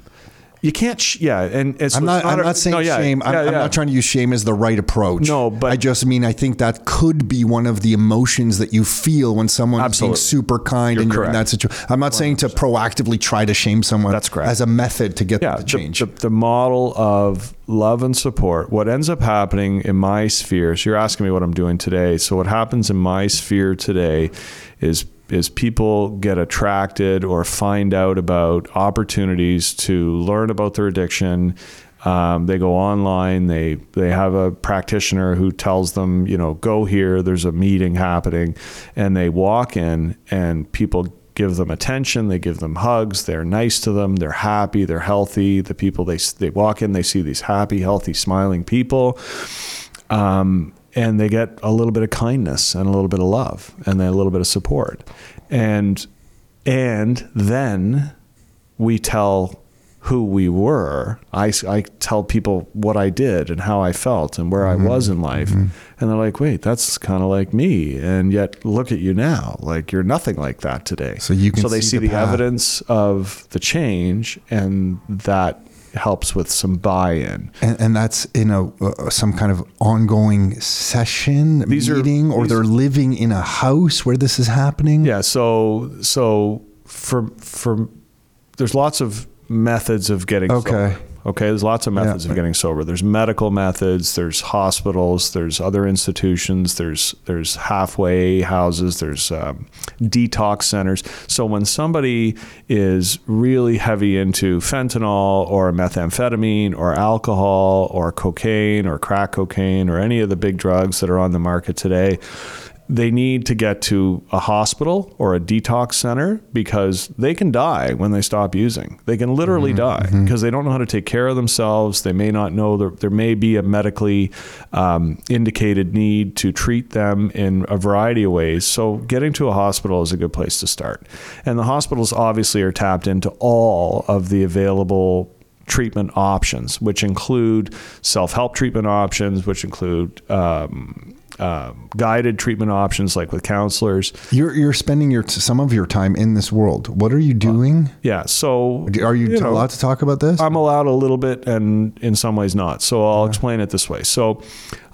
you can't. And it's, I'm not saying shame. I'm not trying to use shame as the right approach. No, but I just mean, I think that could be one of the emotions that you feel when someone's being super kind. You're correct. In that situation. I'm not 100%. Saying to proactively try to shame someone. That's correct. As a method to get them to change. The model of love and support, what ends up happening in my sphere. So you're asking me what I'm doing today. So what happens in my sphere today is people get attracted or find out about opportunities to learn about their addiction. They go online, they have a practitioner who tells them, go here, there's a meeting happening, and they walk in and people give them attention. They give them hugs. They're nice to them. They're happy. They're healthy. The people, they walk in, they see these happy, healthy, smiling people. And they get a little bit of kindness and a little bit of love and then a little bit of support. And then we tell who we were. I tell people what I did and how I felt and where I was in life. And they're like, wait, that's kind of like me. And yet look at you now, like you're nothing like that today. So they see the evidence of the change, and that helps with some buy-in, and that's in a some kind of ongoing session meeting, or they're living in a house where this is happening. Yeah. So for there's lots of methods of getting sober. Okay, there's lots of methods of getting sober. There's medical methods, there's hospitals, there's other institutions, there's halfway houses, there's detox centers. So when somebody is really heavy into fentanyl or methamphetamine or alcohol or cocaine or crack cocaine or any of the big drugs that are on the market today, they need to get to a hospital or a detox center because they can die when they stop using. They can literally die because they don't know how to take care of themselves. They may not know there may be a medically indicated need to treat them in a variety of ways. So getting to a hospital is a good place to start. And the hospitals obviously are tapped into all of the available treatment options, which include self-help treatment options, which include guided treatment options, like with counselors. You're spending some of your time in this world. What are you doing? So are you allowed to talk about this? I'm allowed a little bit, and in some ways not. So I'll explain it this way. So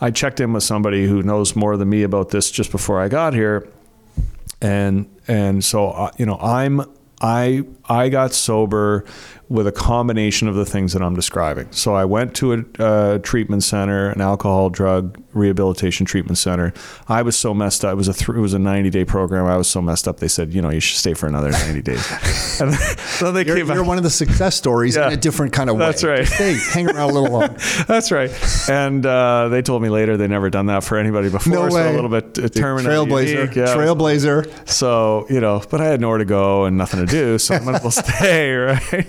I checked in with somebody who knows more than me about this just before I got here, and so I got sober with a combination of the things that I'm describing. So I went to a treatment center, an alcohol drug rehabilitation treatment center. I was so messed up. It was a 90-day program. I was so messed up. They said, you should stay for another 90 days. And so they came back. You're one of the success stories in a different kind of way. That's right. Stay, hang around a little longer. That's right. And they told me later they never done that for anybody before. No way. So a little bit terminated. Trailblazer. Yeah. Trailblazer. So, but I had nowhere to go and nothing to do, so I might as well stay, right?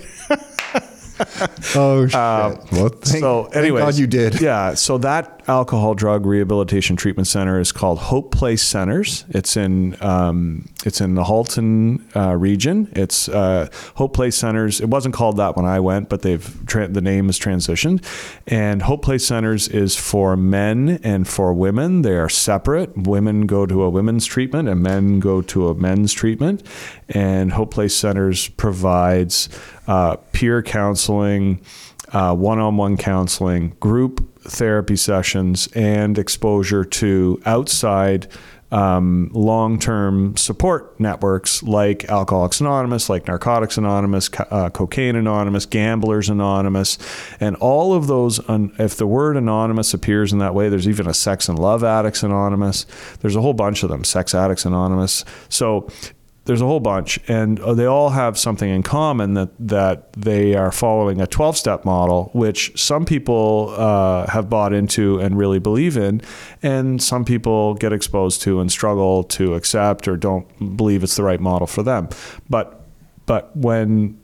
Oh shit! Thank God you did. Yeah. So that alcohol drug rehabilitation treatment center is called Hope Place Centers. It's in the Halton region. It's Hope Place Centers. It wasn't called that when I went, but the name is transitioned. And Hope Place Centers is for men and for women. They are separate. Women go to a women's treatment, and men go to a men's treatment. And Hope Place Centers provides peer counseling, one-on-one counseling, group therapy sessions, and exposure to outside long-term support networks like Alcoholics Anonymous, like Narcotics Anonymous, Cocaine Anonymous, Gamblers Anonymous, and all of those. If the word anonymous appears in that way, there's even a Sex and Love Addicts Anonymous. There's a whole bunch of them, Sex Addicts Anonymous. So there's a whole bunch, and they all have something in common that they are following a 12-step model, which some people have bought into and really believe in, and some people get exposed to and struggle to accept or don't believe it's the right model for them. But when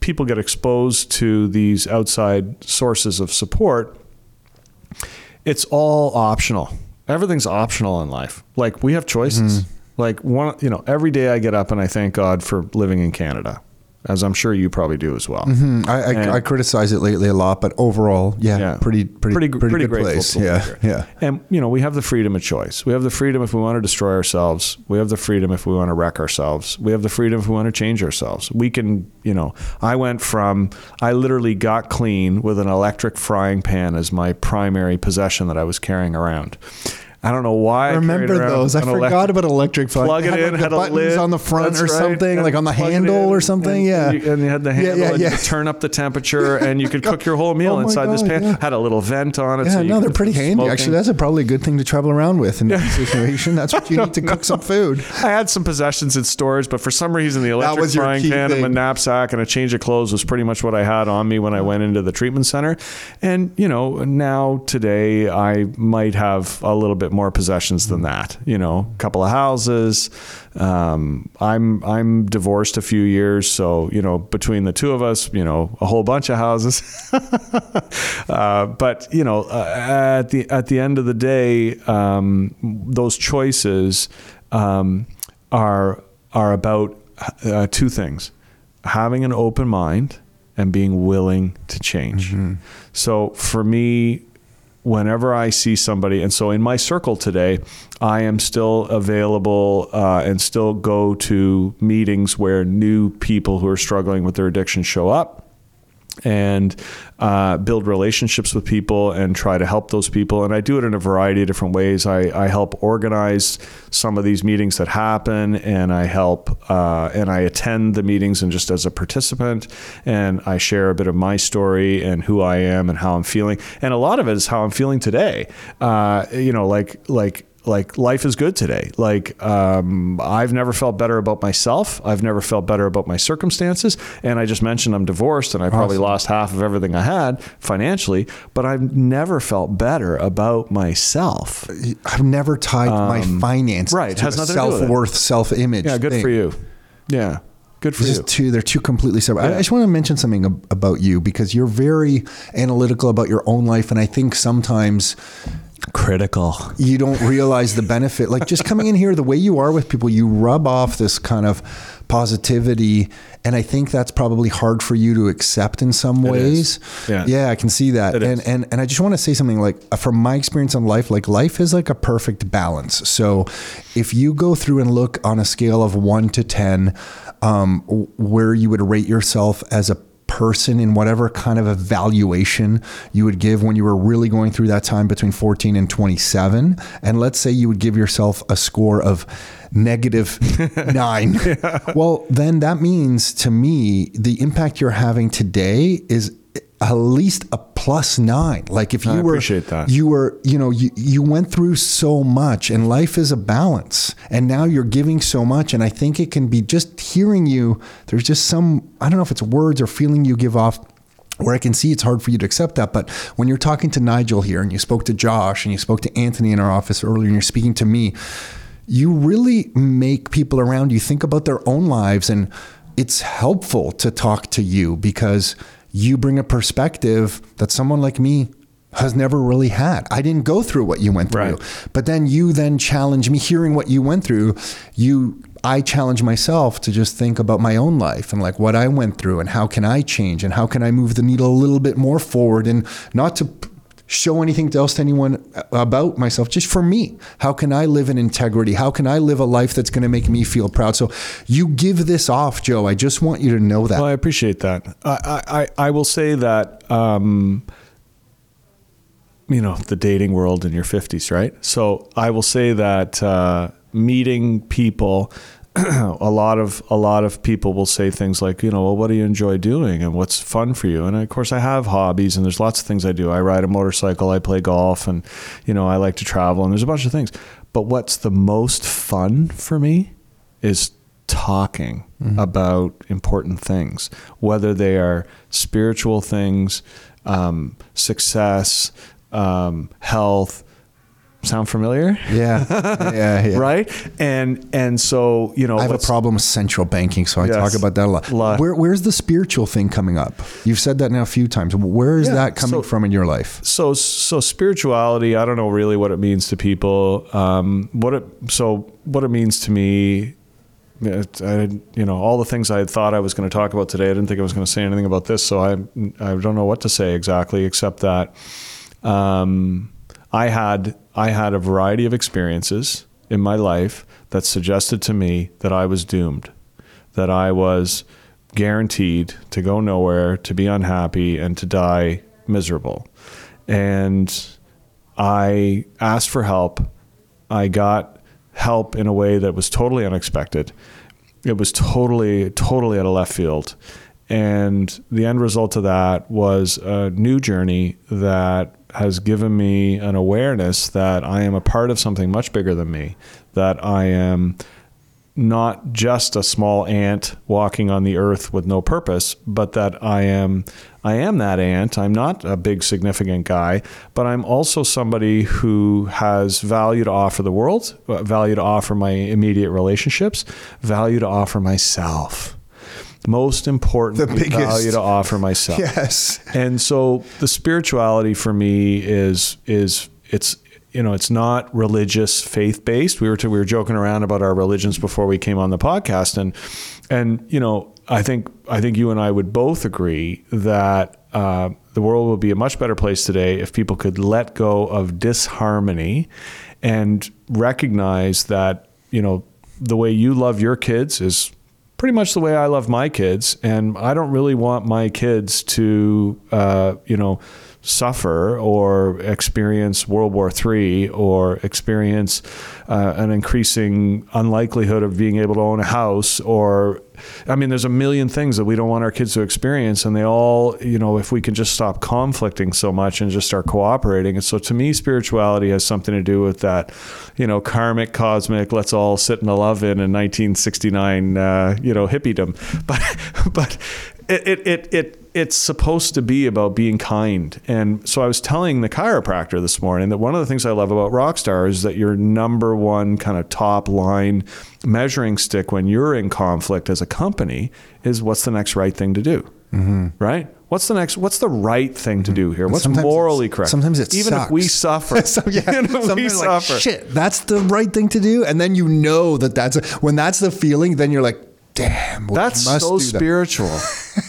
people get exposed to these outside sources of support, it's all optional. Everything's optional in life. Like, we have choices. Like, every day I get up and I thank God for living in Canada, as I'm sure you probably do as well. Mm-hmm. I criticize it lately a lot, but overall, pretty good place. Yeah. And we have the freedom of choice. We have the freedom if we want to destroy ourselves. We have the freedom if we want to wreck ourselves. We have the freedom if we want to change ourselves. We can, I literally got clean with an electric frying pan as my primary possession that I was carrying around. I don't know why. I remember those. I forgot about electric frying. Plug it in, had a lid on the front or something, like on the handle or something. Yeah. And you had the handle and you could turn up the temperature and you could cook your whole meal inside this pan. Had a little vent on it. Yeah, no, they're pretty handy. Actually, that's probably a good thing to travel around with in this situation. That's what you need to cook some food. I had some possessions in storage, but for some reason, the electric frying pan and my knapsack and a change of clothes was pretty much what I had on me when I went into the treatment center. And, now today, I might have a little bit more possessions than that, a couple of houses. I'm divorced a few years. So, between the two of us, a whole bunch of houses, at the end of the day, those choices, are about, two things: having an open mind and being willing to change. Mm-hmm. So for me, whenever I see somebody, and so in my circle today, I am still available and still go to meetings where new people who are struggling with their addiction show up. and build relationships with people and try to help those people. And I do it in a variety of different ways. I help organize some of these meetings that happen, and I help and I attend the meetings and just as a participant, and I share a bit of my story and who I am and how I'm feeling. And a lot of it is how I'm feeling today. You know, like life is good today. Like, I've never felt better about myself. I've never felt better about my circumstances. And I just mentioned I'm divorced and I probably lost half of everything I had financially, but I've never felt better about myself. I've never tied my finances to a self-worth, self-image. Yeah. Good thing. For you. Yeah. Good for you. They're two completely separate. Yeah. I just want to mention something about you, because you're very analytical about your own life. And I think sometimes critical. You don't realize the benefit. Like, just coming in here the way you are with people, you rub off this kind of positivity. And I think that's probably hard for you to accept in some ways. Yeah. I can see that. And I just want to say something, like, from my experience on life, like, life is like a perfect balance. So if you go through and look on a scale of 1 to 10, where you would rate yourself as a person in whatever kind of evaluation you would give when you were really going through that time between 14 and 27. And let's say you would give yourself a score of -9. Yeah. Well, then that means to me, the impact you're having today is at least a +9. Like, if you you went through so much, and life is a balance, and now you're giving so much. And I think it can be just hearing you. There's just some, I don't know if it's words or feeling you give off, where I can see it's hard for you to accept that. But when you're talking to Nigel here, and you spoke to Josh, and you spoke to Anthony in our office earlier, and you're speaking to me, you really make people around you think about their own lives. And it's helpful to talk to you, because you bring a perspective that someone like me has never really had. I didn't go through what you went through, but then you challenge me. Hearing what you went through, I challenge myself to just think about my own life, and like what I went through, and how can I change, and how can I move the needle a little bit more forward, and not to show anything else to anyone about myself, just for me. How can I live in integrity? How can I live a life that's going to make me feel proud? So you give this off, Joe. I just want you to know that. Well, I appreciate that. I will say that, you know, the dating world in your 50s, right? So I will say that meeting people, a lot of people will say things like, you know, well, what do you enjoy doing and what's fun for you? And of course, I have hobbies, and there's lots of things I do. I ride a motorcycle, I play golf, and, you know, I like to travel, and there's a bunch of things. But what's the most fun for me is talking about important things, whether they are spiritual things, success, health. Sound familiar? Yeah. Right? And so, you know, I have a problem with central banking, so I talk about that a lot. Where's the spiritual thing coming up? You've said that now a few times. Where is that coming from in your life? So spirituality, I don't know really what it means to people. What it means to me, all the things I had thought I was going to talk about today, I didn't think I was going to say anything about this, so I don't know what to say exactly, except that I had a variety of experiences in my life that suggested to me that I was doomed, that I was guaranteed to go nowhere, to be unhappy, and to die miserable. And I asked for help. I got help in a way that was totally unexpected. It was totally out of left field. And the end result of that was a new journey that has given me an awareness that I am a part of something much bigger than me, that I am not just a small ant walking on the earth with no purpose, but that I am that ant. I'm not a big significant guy, but I'm also somebody who has value to offer the world, value to offer my immediate relationships, value to offer myself. Most important, the biggest value to offer myself. Yes. And so the spirituality for me is it's not religious, faith based. We were joking around about our religions before we came on the podcast, and you know, I think you and I would both agree that the world would be a much better place today if people could let go of disharmony and recognize that, you know, the way you love your kids is pretty much the way I love my kids. And I don't really want my kids to, suffer or experience World War III or experience an increasing unlikelihood of being able to own a house, or, I mean, there's a million things that we don't want our kids to experience. And they all, if we can just stop conflicting so much and just start cooperating. And so to me, spirituality has something to do with that, karmic, cosmic, let's all sit in the love in 1969, hippiedom. But it's supposed to be about being kind. And so I was telling the chiropractor this morning that one of the things I love about Rockstar is that your number one kind of top line measuring stick when you're in conflict as a company is what's the next right thing to do, mm-hmm. right? What's the right thing to do here? What's morally correct? Sometimes it sucks. Even if we suffer. Sometimes we suffer. Shit, that's the right thing to do. And then when that's the feeling, then you're like, damn, that's so spiritual.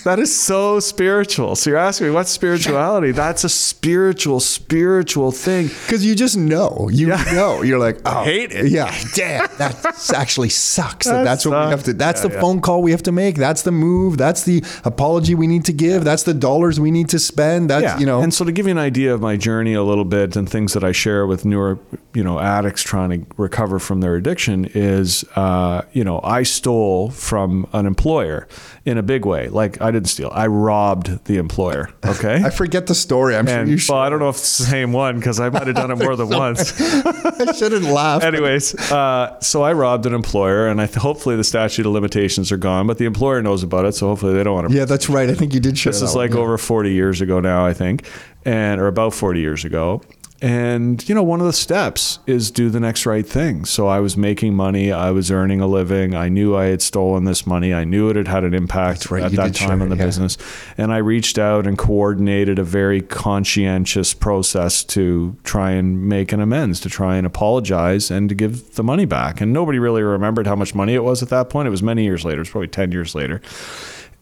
That is so spiritual. So you're asking me, what's spirituality? That's a spiritual thing. Because you just know. You know. You're like, oh, I hate it. Yeah, damn, that actually sucks. That's what we have to. That's the phone call we have to make. That's the move. That's the apology we need to give. That's the dollars we need to spend. That's. And so to give you an idea of my journey a little bit and things that I share with newer, addicts trying to recover from their addiction is, I stole from an employer in a big way. Like, I didn't steal. I robbed the employer. Okay. I forget the story. I'm sure you should. Well, I don't know if it's the same one because I might have done it more than once. I shouldn't laugh. Anyways, so I robbed an employer, and hopefully the statute of limitations are gone, but the employer knows about it, so hopefully they don't want to. Yeah, that's right. I think you did share this. This is like over 40 years ago now, I think, or about 40 years ago. And, one of the steps is do the next right thing. So I was making money. I was earning a living. I knew I had stolen this money. I knew it had had an impact at that time on the business. And I reached out and coordinated a very conscientious process to try and make an amends, to try and apologize and to give the money back. And nobody really remembered how much money it was at that point. It was many years later. It was probably 10 years later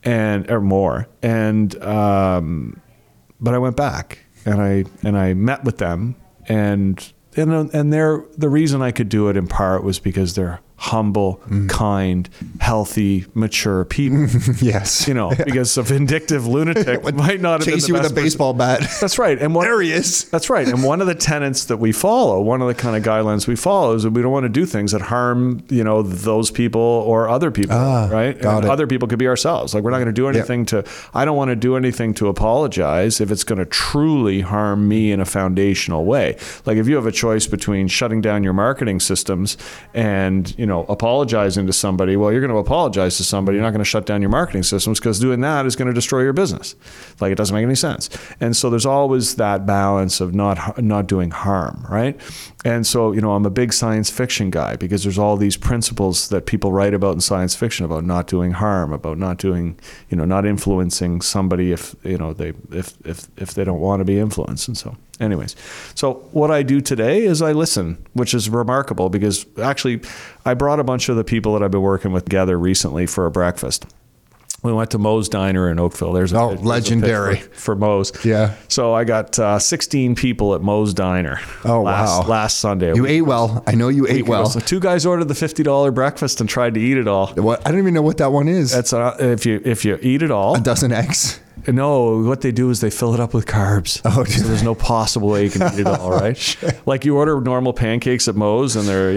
or more. And but I went back. And I met with them, and the reason I could do it in part was because they're humble, kind, healthy, mature people. Yes. Because a vindictive lunatic might not have been the best person. Chase you with a baseball bat. That's right. And there he is. That's right. And one of the tenets that we follow, one of the kind of guidelines we follow is that we don't want to do things that harm, those people or other people, right? And other people could be ourselves. Like, we're not going to do anything I don't want to do anything to apologize if it's going to truly harm me in a foundational way. Like, if you have a choice between shutting down your marketing systems and, apologizing to somebody, well, you're going to apologize to somebody. You're not going to shut down your marketing systems, because doing that is going to destroy your business. Like, it doesn't make any sense. And so there's always that balance of not doing harm, right? And so, I'm a big science fiction guy, because there's all these principles that people write about in science fiction about not doing harm, about not doing, not influencing somebody if they don't want to be influenced. And so anyways, so what I do today is I listen, which is remarkable, because actually I brought a bunch of the people that I've been working with together recently for a breakfast. We went to Moe's Diner in Oakville. There's legendary for Moe's. Yeah. So I got 16 people at Moe's Diner. Oh, wow. Last Sunday. You ate well. I know you ate well. So two guys ordered the $50 breakfast and tried to eat it all. What? I don't even know what that one is. That's if you eat it all. A dozen eggs. No, what they do is they fill it up with carbs. Oh, so there's no possible way you can eat it all, right? Like, you order normal pancakes at Moe's, and they're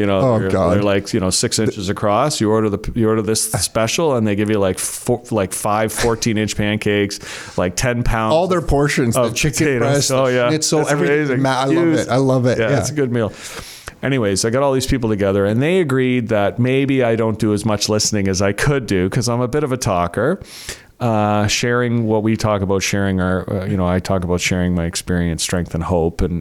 they're like 6 inches across. You order this special, and they give you like 5 14-inch pancakes, like 10 pounds. All their portions, the chicken breast. Oh yeah, it's so amazing. I love it. Yeah, it's a good meal. Anyways, I got all these people together, and they agreed that maybe I don't do as much listening as I could do, because I'm a bit of a talker. Sharing what we talk about, sharing I talk about sharing my experience, strength and hope, and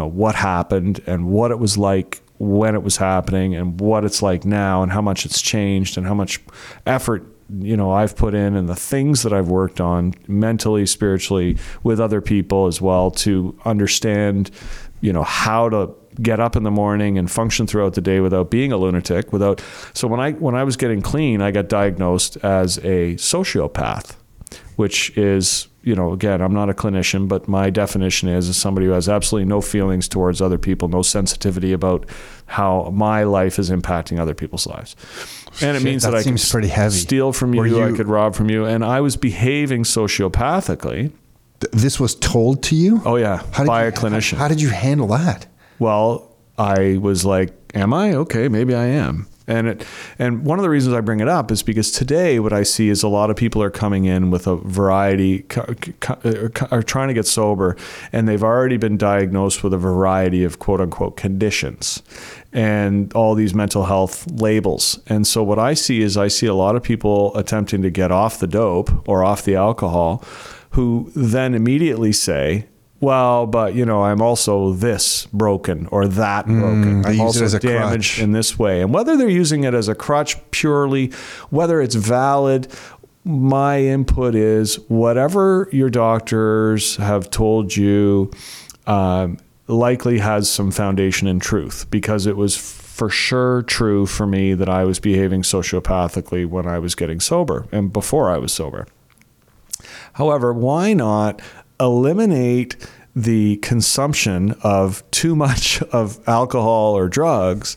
what happened and what it was like when it was happening and what it's like now and how much it's changed and how much effort, I've put in, and the things that I've worked on mentally, spiritually, with other people as well, to understand, how to get up in the morning and function throughout the day without being a lunatic. So when I was getting clean, I got diagnosed as a sociopath. which is, you know, again, I'm not a clinician, but my definition is somebody who has absolutely no feelings towards other people, no sensitivity about how my life is impacting other people's lives. And it means that I can steal from you, I could rob from you. And I was behaving sociopathically. This was told to you? Oh, yeah. By a clinician. How did you handle that? Well, I was like, am I? Okay, maybe I am. And one of the reasons I bring it up is because today what I see is a lot of people are coming in with a variety, are trying to get sober, and they've already been diagnosed with a variety of quote unquote conditions and all these mental health labels. And so what I see is I see a lot of people attempting to get off the dope or off the alcohol who then immediately say, well, but, you know, I'm also this broken or that broken. I'm also damaged crutch in this way. And whether they're using it as a crutch purely, whether it's valid, my input is whatever your doctors have told you likely has some foundation in truth, because it was for sure true for me that I was behaving sociopathically when I was getting sober and before I was sober. However, why not eliminate the consumption of too much of alcohol or drugs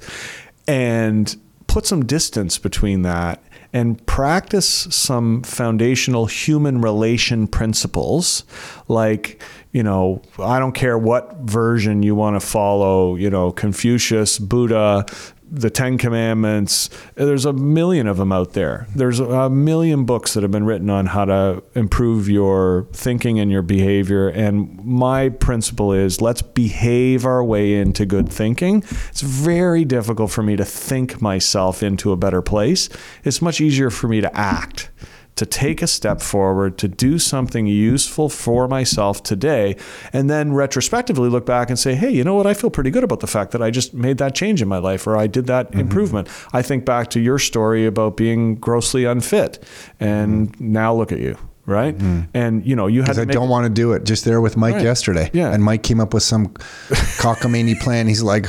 and put some distance between that and practice some foundational human relation principles like, you know, I don't care what version you want to follow, you know, Confucius, Buddha, the 10 Commandments, there's a million of them out there. There's a million books that have been written on how to improve your thinking and your behavior. And my principle is let's behave our way into good thinking. It's very difficult for me to think myself into a better place. It's much easier for me to act, to take a step forward, to do something useful for myself today, and then retrospectively look back and say, hey, you know what? I feel pretty good about the fact that I just made that change in my life, or I did that improvement. I think back to your story about being grossly unfit, and now look at you, right? And you know, you had to I don't want to do it. Just there with Mike yesterday. Yeah. And Mike came up with some cockamamie plan. He's like,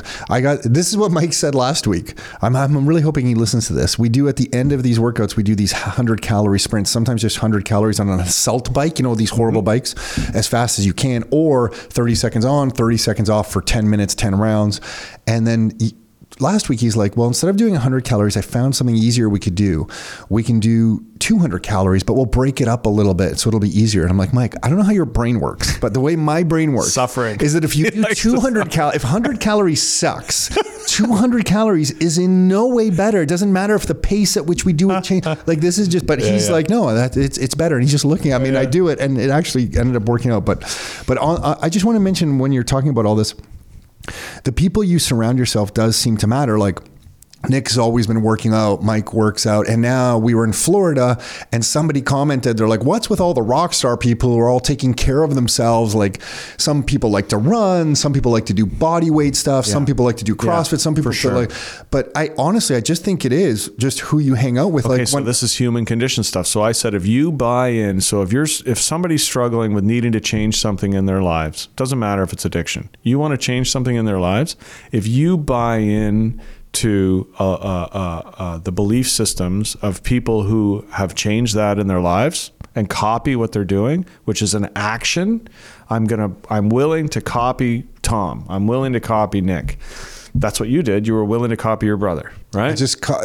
this is what Mike said last week. I'm really hoping he listens to this. We do at the end of these workouts, we do these 100-calorie sprints, sometimes just 100 calories on an assault bike, you know, these horrible bikes, as fast as you can, or 30 seconds on, 30 seconds off for 10 minutes, 10 rounds. And then last week, he's like, well, instead of doing 100 calories, I found something easier we could do. We can do 200 calories, but we'll break it up a little bit so it'll be easier. And I'm like, Mike, I don't know how your brain works, but the way my brain works is that if you do 200 calories, if 100 calories sucks, 200 calories is in no way better. It doesn't matter if the pace at which we do it change. Like this is just, but he's like, no, it's better. And he's just looking at me and I do it, and it actually ended up working out. But I just want to mention, when you're talking about all this, the people you surround yourself does seem to matter. Like Nick's always been working out, Mike works out, and now we were in Florida and somebody commented, they're like, what's with all the rock star people who are all taking care of themselves? Like some people like to run, some people like to do body weight stuff, some people like to do CrossFit, some people like, but I honestly, I just think it is just who you hang out with. Okay, like, so this is human condition stuff. So I said, if you buy in, so if somebody's struggling with needing to change something in their lives, doesn't matter if it's addiction, you want to change something in their lives, if you buy in to the belief systems of people who have changed that in their lives and copy what they're doing, which is an action. I'm willing to copy Tom. I'm willing to copy Nick. That's what you did. You were willing to copy your brother, right? But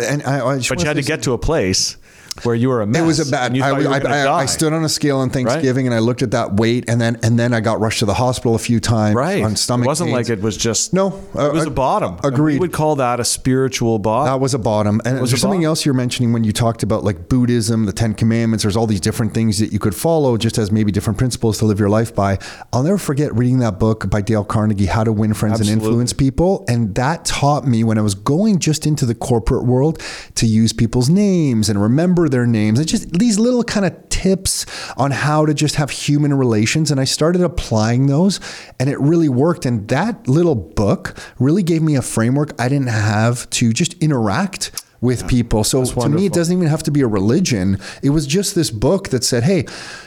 you had to get to a place where you were a mess. It was a bad, I stood on a scale on Thanksgiving and I looked at that weight, and then I got rushed to the hospital a few times on stomach. It wasn't pains. Like it was just, no, it was a bottom. Agreed. We would call that a spiritual bottom. That was a bottom. And there's something else you're mentioning when you talked about like Buddhism, the 10 Commandments, there's all these different things that you could follow just as maybe different principles to live your life by. I'll never forget reading that book by Dale Carnegie, How to Win Friends and Influence People. And that taught me when I was going just into the corporate world to use people's names and remember their names. It's just these little kind of tips on how to just have human relations. And I started applying those and it really worked. And that little book really gave me a framework I didn't have to just interact with people. So to me, it doesn't even have to be a religion. It was just this book that said, hey,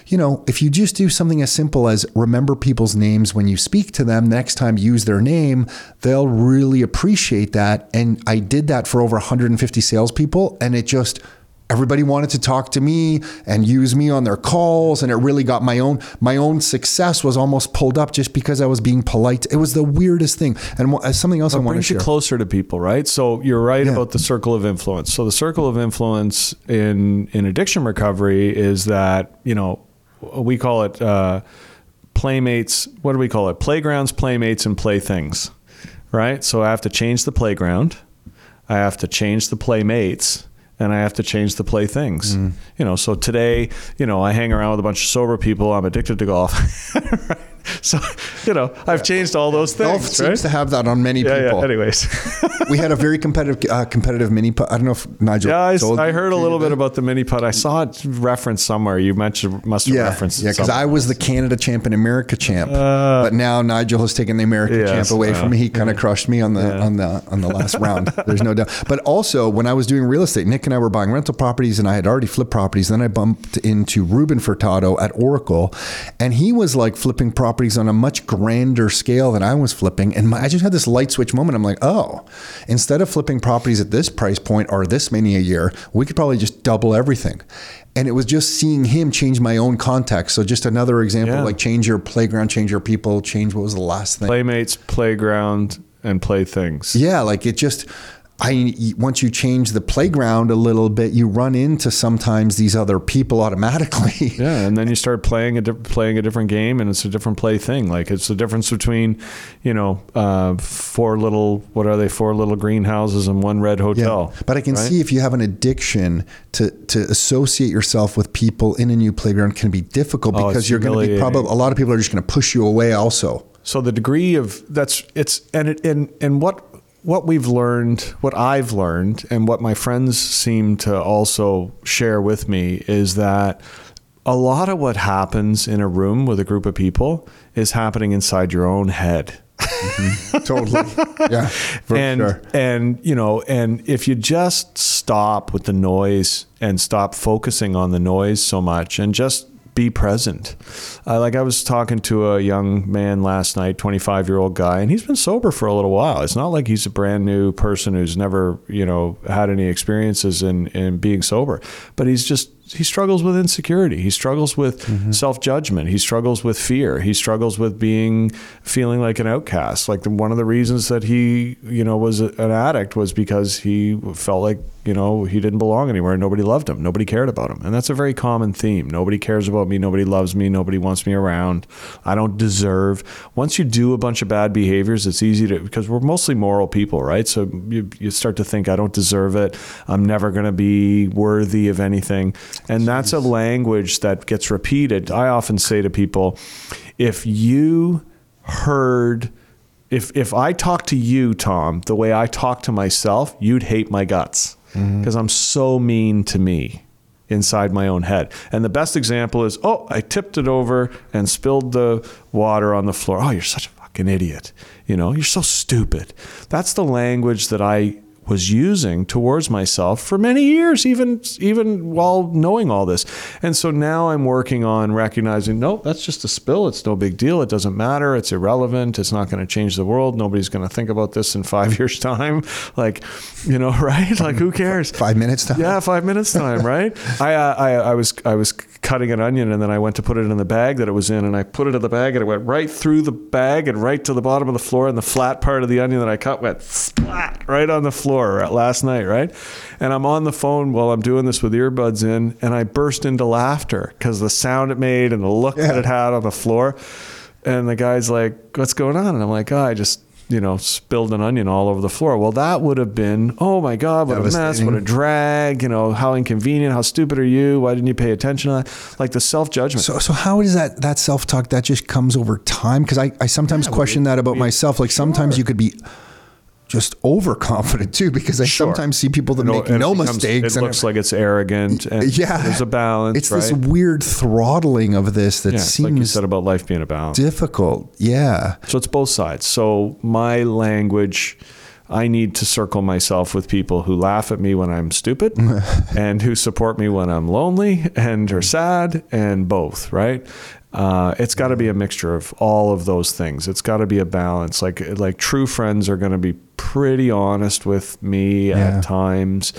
you know, if you just do something as simple as remember people's names when you speak to them, next time use their name, they'll really appreciate that. And I did that for over 150 salespeople, and it just everybody wanted to talk to me and use me on their calls. And it really got my own success was almost pulled up just because I was being polite. It was the weirdest thing. And something else I want to share. It brings you closer to people, right? So you're right about the circle of influence. So the circle of influence in addiction recovery is that, you know, we call it playmates. What do we call it? Playgrounds, playmates, and playthings, right? So I have to change the playground. I have to change the playmates. And I have to change the play things, you know. So today, you know, I hang around with a bunch of sober people. I'm addicted to golf. Right? So, you know, I've changed all those things. Golf seems to have that on many people. Yeah, anyways, we had a very competitive mini putt. I don't know if Nigel. Yeah, I heard a little bit about the mini putt. I saw it referenced somewhere. You must have referenced it. Yeah, because I was the Canada champ and America champ, but now Nigel has taken the America champ away from me. He kind of crushed me on the last round. There's no doubt. But also, when I was doing real estate, Nick and I were buying rental properties, and I had already flipped properties. Then I bumped into Ruben Furtado at Oracle, and he was like flipping properties on a much grander scale than I was flipping. And I just had this light switch moment. I'm like, oh, instead of flipping properties at this price point or this many a year, we could probably just double everything. And it was just seeing him change my own context. So just another example, like change your playground, change your people, change what was the last thing? Playmates, playground, and playthings. Yeah, like it just... once you change the playground a little bit, you run into sometimes these other people automatically. Yeah, and then you start playing a different game, and it's a different play thing. Like it's the difference between, you know, four little greenhouses and one red hotel. Yeah. But I can see if you have an addiction to associate yourself with people in a new playground can be difficult because you're going to be probably a lot of people are just going to push you away also. So the degree of what I've learned and what my friends seem to also share with me is that a lot of what happens in a room with a group of people is happening inside your own head. Mm-hmm. Totally. Yeah. For sure. And if you just stop with the noise and stop focusing on the noise so much and just be present. Like I was talking to a young man last night, 25-year-old guy, and he's been sober for a little while. It's not like he's a brand new person who's never, you know, had any experiences in being sober, but he struggles with insecurity. He struggles with self-judgment. He struggles with fear. He struggles with feeling like an outcast. Like one of the reasons that he, you know, was an addict was because he felt like, you know, he didn't belong anywhere. Nobody loved him. Nobody cared about him. And that's a very common theme. Nobody cares about me. Nobody loves me. Nobody wants me around. I don't deserve. Once you do a bunch of bad behaviors, it's easy to, because we're mostly moral people, right? So you start to think, I don't deserve it. I'm never going to be worthy of anything. And that's a language that gets repeated. I often say to people, if I talk to you, Tom, the way I talk to myself, you'd hate my guts because I'm so mean to me inside my own head. And the best example is, oh, I tipped it over and spilled the water on the floor. Oh, you're such a fucking idiot. You know, you're so stupid. That's the language that I was using towards myself for many years, even while knowing all this. And so now I'm working on recognizing, nope, that's just a spill. It's no big deal. It doesn't matter. It's irrelevant. It's not going to change the world. Nobody's going to think about this in 5 years' time. Like, you know, right? Like, who cares? 5 minutes time. Yeah, 5 minutes time, right? I was cutting an onion, and then I went to put it in the bag that it was in, and I put it in the bag, and it went right through the bag and right to the bottom of the floor, and the flat part of the onion that I cut went splat right on the floor last night, right? And I'm on the phone while I'm doing this with earbuds in, and I burst into laughter because the sound it made and the look that it had on the floor. And the guy's like, what's going on? And I'm like, I just, you know, spilled an onion all over the floor. Well, that would have been, oh my God, what a mess, what a drag, you know, how inconvenient, how stupid are you? Why didn't you pay attention to that? Like the self-judgment. So how is that self-talk that just comes over time? Because I sometimes question that about myself. Like sometimes you could be just overconfident too, because I sometimes see people that make no mistakes. It looks like it's arrogant and there's a balance. It's this weird throttling of this that seems like you said about life being a balance. Difficult. Yeah. So it's both sides. So my language, I need to circle myself with people who laugh at me when I'm stupid and who support me when I'm lonely and are sad and both, right? It's got to be a mixture of all of those things. It's got to be a balance. Like true friends are going to be pretty honest with me at times.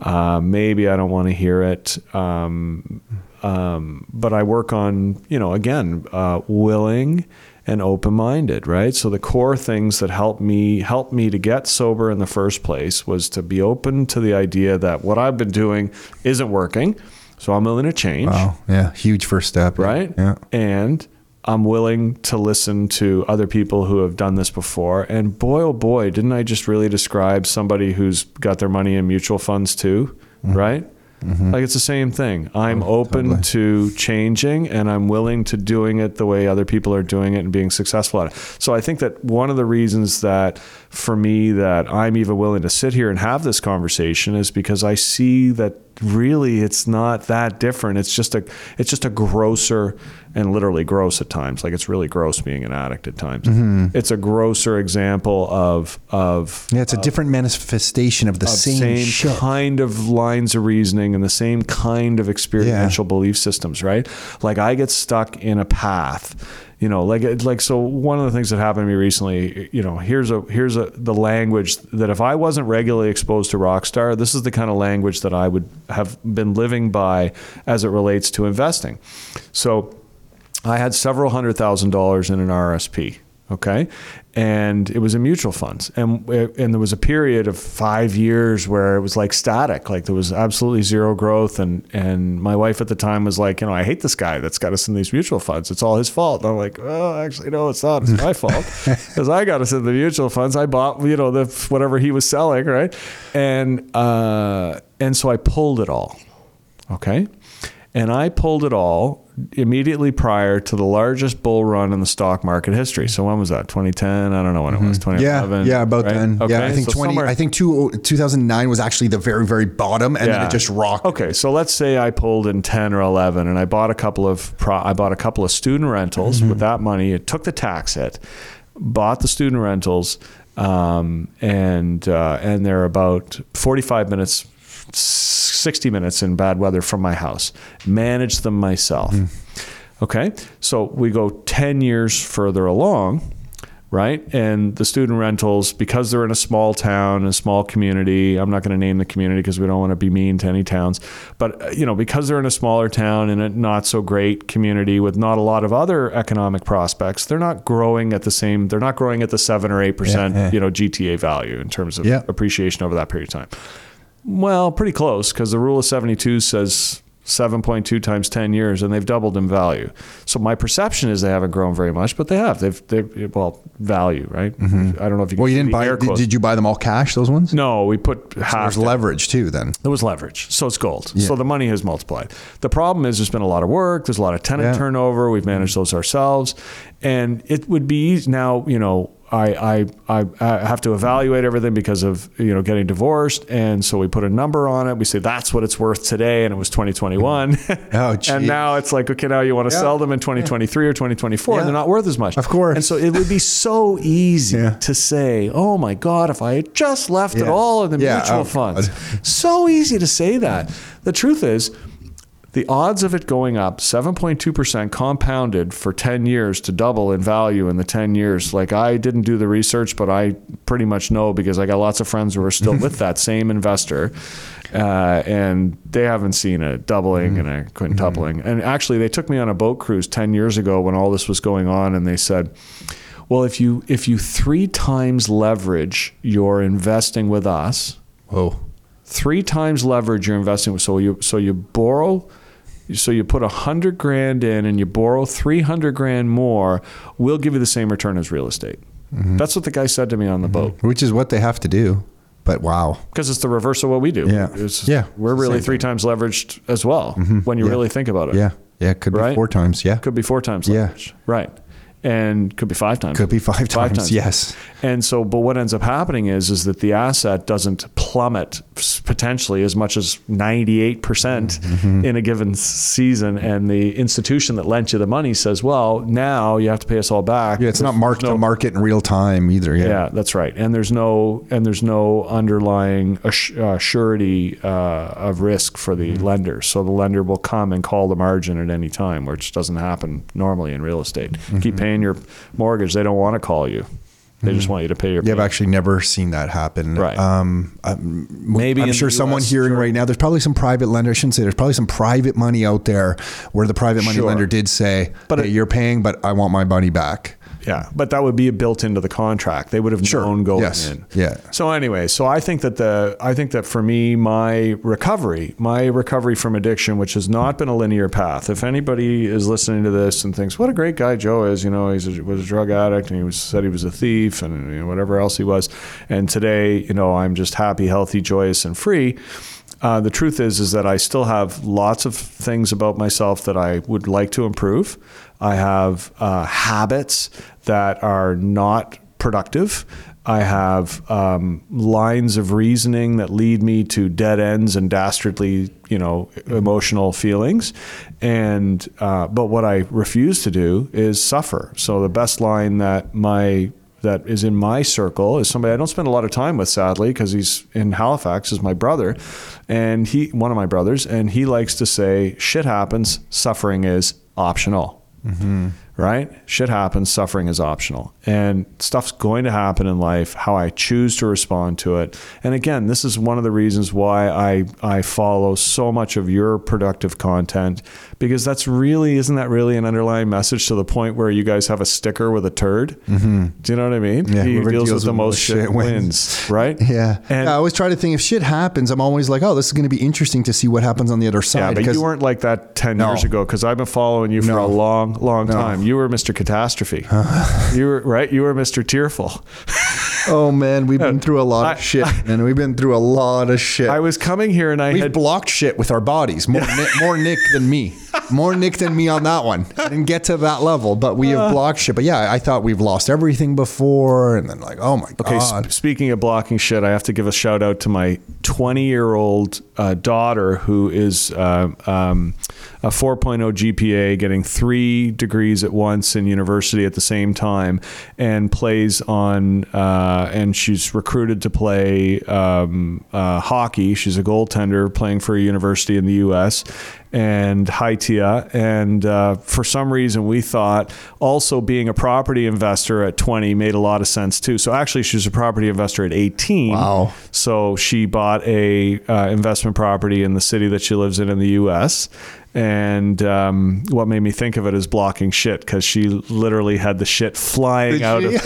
Maybe I don't want to hear it. But I work on, again, willing and open-minded, right? So the core things that helped me to get sober in the first place was to be open to the idea that what I've been doing isn't working. So I'm willing to change. Wow. Yeah. Huge first step. Right. Yeah. And I'm willing to listen to other people who have done this before. And boy, oh boy, didn't I just really describe somebody who's got their money in mutual funds too, mm-hmm. right? Mm-hmm. Like it's the same thing. I'm open totally. To changing, and I'm willing to doing it the way other people are doing it and being successful at it. So I think that one of the reasons that for me that I'm even willing to sit here and have this conversation is because I see that really it's not that different. It's just a grosser, and literally gross at times. Like it's really gross being an addict at times. Mm-hmm. It's a grosser example of yeah, it's a different manifestation of the same kind of lines of reasoning and the same kind of experiential belief systems, right? Like I get stuck in a path. So one of the things that happened to me recently, here's the language that if I wasn't regularly exposed to Rockstar, this is the kind of language that I would have been living by as it relates to investing. So I had several $100,000 in an RSP. Okay. And it was in mutual funds. And there was a period of 5 years where it was like static, like there was absolutely zero growth. And my wife at the time was like, I hate this guy that's got us in these mutual funds. It's all his fault. And I'm like, well, actually, no, it's not. It's my fault because I got us in the mutual funds. I bought, whatever he was selling. Right. And so I pulled it all. Okay. And I pulled it all immediately prior to the largest bull run in the stock market history. So when was that? 2010? I don't know when it was. 2011? Yeah, about right? then. Okay. Yeah, I think 2009 was actually the very, very bottom, and then it just rocked. Okay, so let's say I pulled in 10 or 11, and I bought a couple of student rentals with that money. It took the tax hit, bought the student rentals, and they're about 45 minutes. 60 minutes in bad weather from my house, manage them myself. Okay. So we go 10 years further along, right? And the student rentals, because they're in a small town, a small community, I'm not going to name the community because we don't want to be mean to any towns, but because they're in a smaller town and a not so great community with not a lot of other economic prospects, they're not growing at the same, they're not growing at the 7 or 8%, GTA value in terms of appreciation over that period of time. Well, pretty close, because the rule of 72 says 7.2 times 10 years, and they've doubled in value. So my perception is they haven't grown very much, but they have. They've value, right? Mm-hmm. I don't know if you. Well, you didn't buy. Did you buy them all cash? Those ones? No, we put half. So there's leverage too. Then there was leverage. So it's gold. Yeah. So the money has multiplied. The problem is there's been a lot of work. There's a lot of tenant turnover. We've managed those ourselves, and it would be easy now. I have to evaluate everything because of getting divorced, and so we put a number on it. We say that's what it's worth today, and it was 2021. Oh, geez. And now it's like, okay, now you want to sell them in 2023 or 2024, and they're not worth as much. Of course. And so it would be so easy to say, oh my God, if I had just left it all in the mutual funds. So easy to say that. The truth is, the odds of it going up 7.2% compounded for 10 years to double in value in the 10 years. Like I didn't do the research, but I pretty much know because I got lots of friends who are still with that same investor. And they haven't seen a doubling and a quintupling. And actually they took me on a boat cruise 10 years ago when all this was going on. And they said, well, if you 3 times leverage your investing with us, 3 times leverage you're investing with. So you borrow. So you put $100,000 in and you borrow $300,000 more, we'll give you the same return as real estate. Mm-hmm. That's what the guy said to me on the boat. Which is what they have to do, but wow. Because it's the reverse of what we do. Yeah. We're really 3 times leveraged as well when you really think about it. Yeah. Yeah. It could be 4 times. Yeah. Could be 4 times leverage. Yeah. Right. And could be 5 times. Could be five times, yes. And so, but what ends up happening is that the asset doesn't plummet potentially as much as 98% in a given season. And the institution that lent you the money says, well, now you have to pay us all back. Yeah, it's not market to market in real time either. Yeah, that's right. And there's no underlying surety of risk for the lender. So the lender will come and call the margin at any time, which doesn't happen normally in real estate. Keep paying your mortgage. They don't want to call you. They just want you to pay your. Yeah, I've actually never seen that happen. Right. Maybe I'm sure someone hearing right now, there's probably some private lender. I shouldn't say there's probably some private money out there where the private money lender did say, but hey, you're paying, but I want my money back. Yeah, but that would be built into the contract. They would have known going in. Yeah. So anyway, so I think that for me, my recovery from addiction, which has not been a linear path. If anybody is listening to this and thinks, what a great guy Joe is, you know, he was a drug addict and he said he was a thief and, you know, whatever else he was, and today, you know, I'm just happy, healthy, joyous, and free. The truth is that I still have lots of things about myself that I would like to improve. I have habits that are not productive. I have lines of reasoning that lead me to dead ends and dastardly, you know, emotional feelings. And but what I refuse to do is suffer. So the best line that is in my circle is somebody I don't spend a lot of time with, sadly, because he's in Halifax, is my brother, and one of my brothers, and he likes to say, shit happens, suffering is optional, right? Shit happens, suffering is optional. And stuff's going to happen in life, how I choose to respond to it. And again, this is one of the reasons why I follow so much of your productive content, because isn't that really an underlying message, to the point where you guys have a sticker with a turd? Do you know what I mean? Yeah, he deals with the most shit wins, right? Yeah. And I always try to think, if shit happens, I'm always like, oh, this is going to be interesting to see what happens on the other side. Yeah, but you weren't like that 10 years ago, because I've been following you for a long, long time. You were Mr. Catastrophe. You were right. You were Mr. Tearful. Oh man, we've been through a lot of shit, and we've been through a lot of shit. I was coming here and we had blocked shit with our bodies. More Nick than me. More Nick than me on that one. I didn't get to that level, but we have blocked shit. But yeah, I thought we've lost everything before, and then like, oh my God. Speaking of blocking shit, I have to give a shout out to my 20-year-old daughter, who is a 4.0 GPA, getting 3 degrees at once in university at the same time, and plays on. And she's recruited to play hockey. She's a goaltender playing for a university in the U.S. and Haitia. And for some reason, we thought also being a property investor at 20 made a lot of sense too. So actually, she was a property investor at 18. Wow. So she bought a investment property in the city that she lives in the U.S., and what made me think of it is blocking shit, because she literally had the shit flying out of it.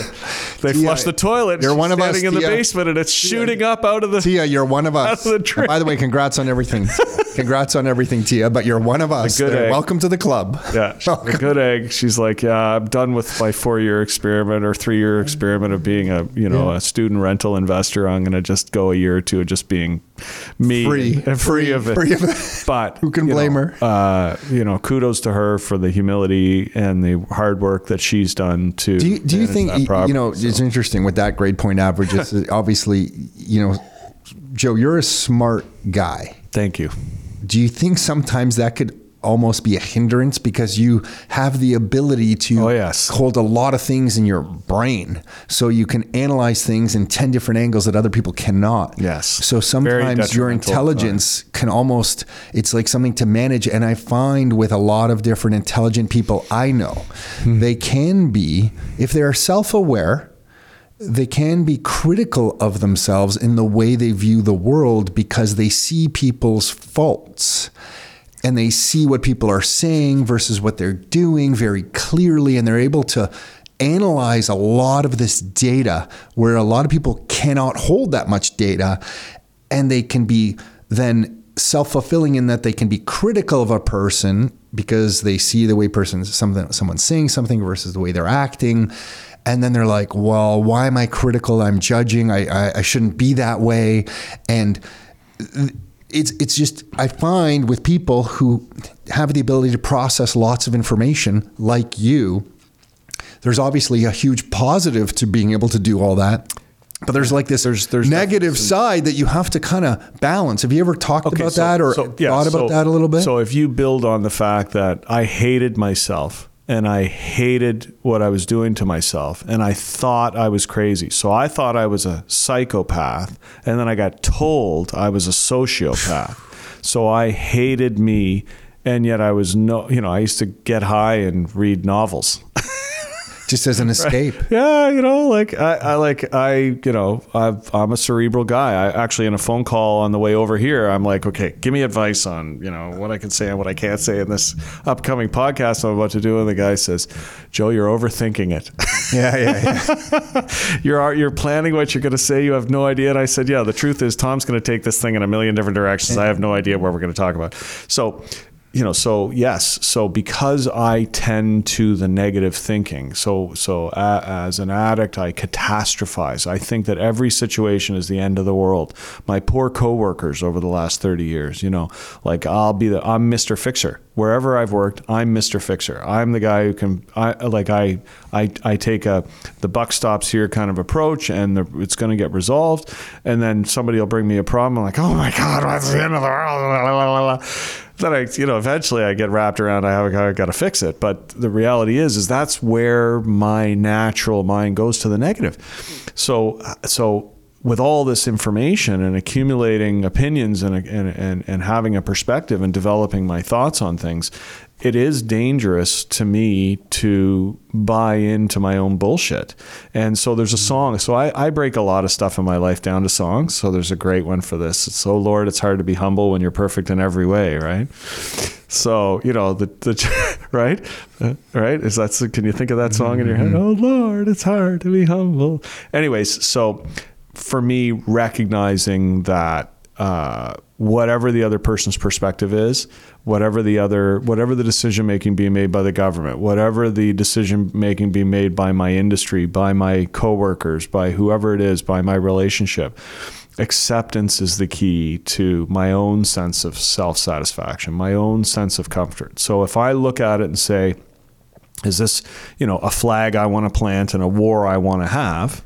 They flushed the toilet. You're one of us, standing in the basement, and it's shooting up out of the. Tia, you're one of us. By the way, congrats on everything. Congrats on everything, Tia. But you're one of us. The good egg. Welcome to the club. Yeah, the good egg. She's like, yeah, I'm done with my 4-year experiment or 3-year experiment of being a student rental investor. I'm gonna just go a year or two of just being me, free of it. But who can blame her? Kudos to her for the humility and the hard work that she's done to. Do you think that property, It's interesting with that grade point average. It's obviously, Joe, you're a smart guy. Thank you. Do you think sometimes that could almost be a hindrance, because you have the ability to hold a lot of things in your brain, so you can analyze things in 10 different angles that other people cannot. Yes. So sometimes your intelligence can almost, it's like something to manage. And I find with a lot of different intelligent people I know, they can be, if they're self-aware, they can be critical of themselves in the way they view the world, because they see people's faults. And they see what people are saying versus what they're doing very clearly. And they're able to analyze a lot of this data, where a lot of people cannot hold that much data. And they can be then self-fulfilling in that they can be critical of a person, because they see the way someone's saying something versus the way they're acting. And then they're like, well, why am I critical? I'm judging. I shouldn't be that way. And it's just, I find with people who have the ability to process lots of information like you, there's obviously a huge positive to being able to do all that. But there's like this there's negative side that you have to kind of balance. Have you ever talked about that or thought about that a little bit? So if you build on the fact that I hated myself, and I hated what I was doing to myself, and I thought I was crazy. So I thought I was a psychopath, and then I got told I was a sociopath. So I hated me, and yet I was I used to get high and read novels. Just as an escape. Yeah, you know, I'm a cerebral guy. I actually, in a phone call on the way over here, I'm like, okay, give me advice on, you know, what I can say and what I can't say in this upcoming podcast I'm about to do. And the guy says, Joe, you're overthinking it. Yeah. You're planning what you're going to say. You have no idea. And I said, yeah, the truth is Tom's going to take this thing in a million different directions. Yeah. I have no idea where we're going to talk about. So, you know, so yes, so because I tend to the negative thinking, so as an addict, I catastrophize. I think that every situation is the end of the world. My poor coworkers over the last 30 years, you know, like I'm Mr. Fixer. Wherever I've worked, I'm Mr. Fixer. I'm the guy who can, I take the buck stops here kind of approach, and it's going to get resolved. And then somebody will bring me a problem. I'm like, oh my God, what's the end of the world? Then eventually I get wrapped around, I got to fix it. But the reality is that's where my natural mind goes to the negative. So with all this information and accumulating opinions and having a perspective and developing my thoughts on things, it is dangerous to me to buy into my own bullshit. And so there's a song. So I break a lot of stuff in my life down to songs. So there's a great one for this. It's, oh Lord, it's hard to be humble when you're perfect in every way, right? So, you know, right? Can you think of that song in your head? Oh Lord, it's hard to be humble. Anyways, so for me, recognizing that whatever the other person's perspective is, whatever the decision making being made by the government, whatever the decision making being made by my industry, by my coworkers, by whoever it is, by my relationship, acceptance is the key to my own sense of self-satisfaction, my own sense of comfort. So if I look at it and say, is this, you know, a flag I want to plant and a war I want to have,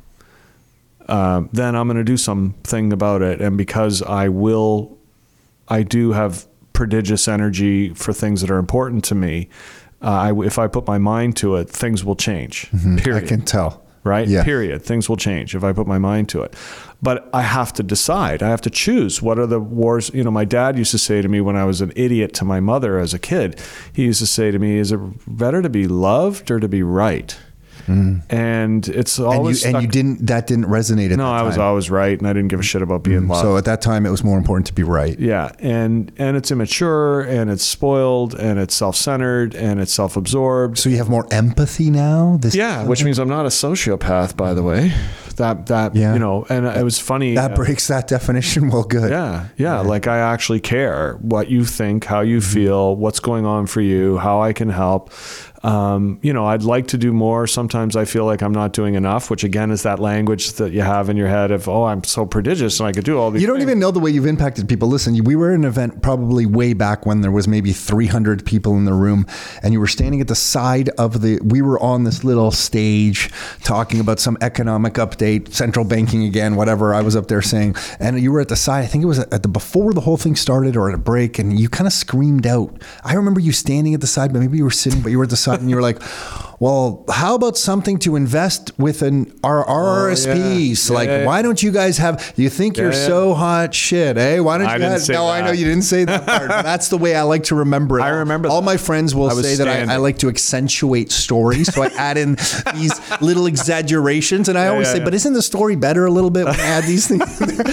then I'm going to do something about it. And because I do have prodigious energy for things that are important to me. If I put my mind to it, things will change. Mm-hmm. Period. I can tell. Right? Yeah. Period. Things will change if I put my mind to it. But I have to decide. I have to choose. What are the wars? You know, my dad used to say to me when I was an idiot to my mother as a kid, he used to say to me, is it better to be loved or to be right? Mm. And it's always, and that didn't resonate at that time. No, I was always right, and I didn't give a shit about being loved. So at that time, it was more important to be right. Yeah, and it's immature, and it's spoiled, and it's self-centered, and it's self-absorbed. So you have more empathy now. Which means I'm not a sociopath, by the way. You know, and it was funny. That breaks that definition. Well, good. Yeah. Right. Like I actually care what you think, how you feel, what's going on for you, how I can help. You know, I'd like to do more. Sometimes I feel like I'm not doing enough, which again is that language that you have in your head of, oh, I'm so prodigious and I could do all these things. You don't even know the way you've impacted people. Listen, we were at an event probably way back when there was maybe 300 people in the room, and you were standing at the side of we were on this little stage talking about some economic update, central banking again, whatever I was up there saying, and you were at the side, I think it was at before the whole thing started or at a break, and you kind of screamed out. I remember you standing at the side, but maybe you were sitting, but you were at the side. And you were like, well, how about something to invest with our RRSPs? Yeah. Like, why don't you guys have, you think you're so hot shit, eh? Why don't you guys? No, that. I know you didn't say that part. But that's the way I like to remember it. I remember all my friends will say that I like to accentuate stories. So I add in these little exaggerations. And I always say, but isn't the story better a little bit when I add these things in there?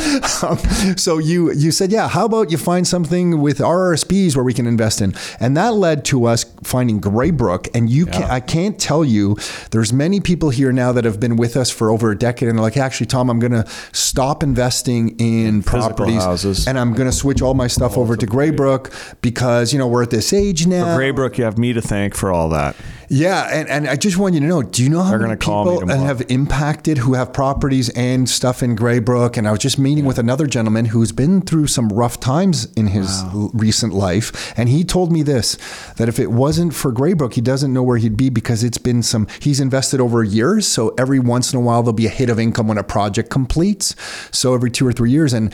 So you said, yeah, how about you find something with RRSPs where we can invest in? And that led to us finding Greybrook. And I can't tell you, there's many people here now that have been with us for over a decade and they're like, actually, Tom, I'm going to stop investing in properties houses. And I'm going to switch all my stuff over to Greybrook because, you know, we're at this age now. For Greybrook, you have me to thank for all that. Yeah. And I just want you to know, do you know how many people have impacted who have properties and stuff in Greybrook? And I was just meeting with another gentleman who's been through some rough times in his recent life. And he told me this, that if it wasn't for Greybrook, he doesn't know where he'd be because it's been he's invested over years. So every once in a while, there'll be a hit of income when a project completes. So every 2 or 3 years. And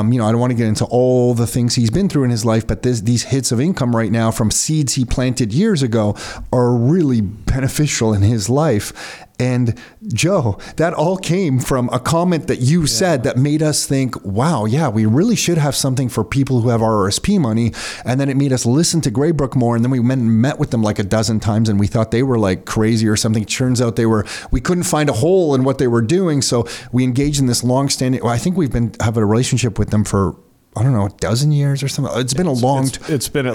you know, I don't want to get into all the things he's been through in his life, but these hits of income right now from seeds he planted years ago are really beneficial in his life. And Joe, that all came from a comment that you said that made us think, wow, yeah, we really should have something for people who have RRSP money. And then it made us listen to Greybrook more. And then we went and met with them like a dozen times and we thought they were like crazy or something. Turns out we couldn't find a hole in what they were doing. So we engaged in this longstanding, I think we've been having a relationship with them for, I don't know, a dozen years or something. It's been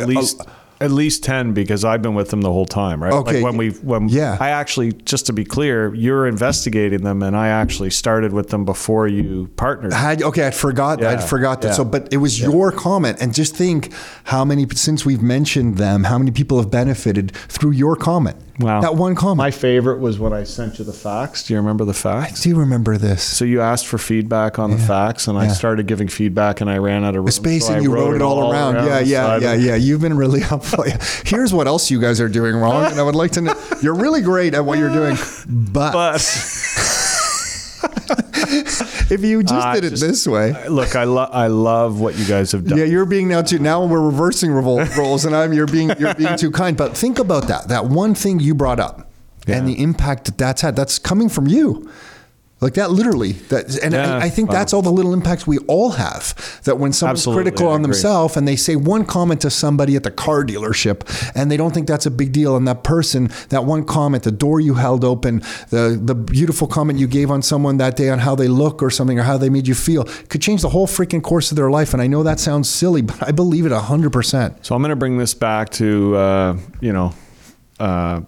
at least 10 because I've been with them the whole time, right? Okay. Like I actually, just to be clear, you're investigating them and I actually started with them before you partnered. I forgot that. So, but it was your comment, and just think how many, since we've mentioned them, how many people have benefited through your comment. Wow. That one comment. My favorite was when I sent you the facts. Do you remember the facts? I do remember this. So you asked for feedback on the facts, and I started giving feedback, and I ran out of room. Space, so and you wrote it all around. Yeah. You've been really helpful. Here's what else you guys are doing wrong, and I would like to know. You're really great at what you're doing, but. If you just did it this way. Look, I love what you guys have done. Yeah, you're being now we're reversing roles and you're being too kind. But think about that one thing you brought up and the impact that's had. That's coming from you. Like that literally. I think that's all the little impacts we all have. That when someone's critical on themselves and they say one comment to somebody at the car dealership and they don't think that's a big deal, and that person, that one comment, the door you held open, the beautiful comment you gave on someone that day on how they look or something or how they made you feel, could change the whole freaking course of their life. And I know that sounds silly, but I believe it 100%. So I'm going to bring this back to,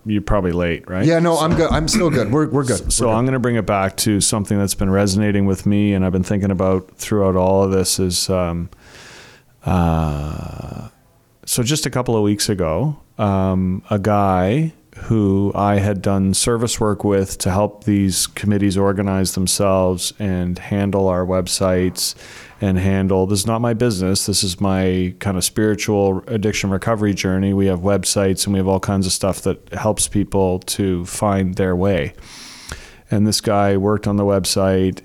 you're probably late, right? Yeah, no, I'm good. I'm still good. We're good. So I'm going to bring it back to something that's been resonating with me, and I've been thinking about throughout all of this is, so just a couple of weeks ago, a guy who I had done service work with to help these committees organize themselves and handle our websites and this is not my business. This is my kind of spiritual addiction recovery journey. We have websites and we have all kinds of stuff that helps people to find their way. And this guy worked on the website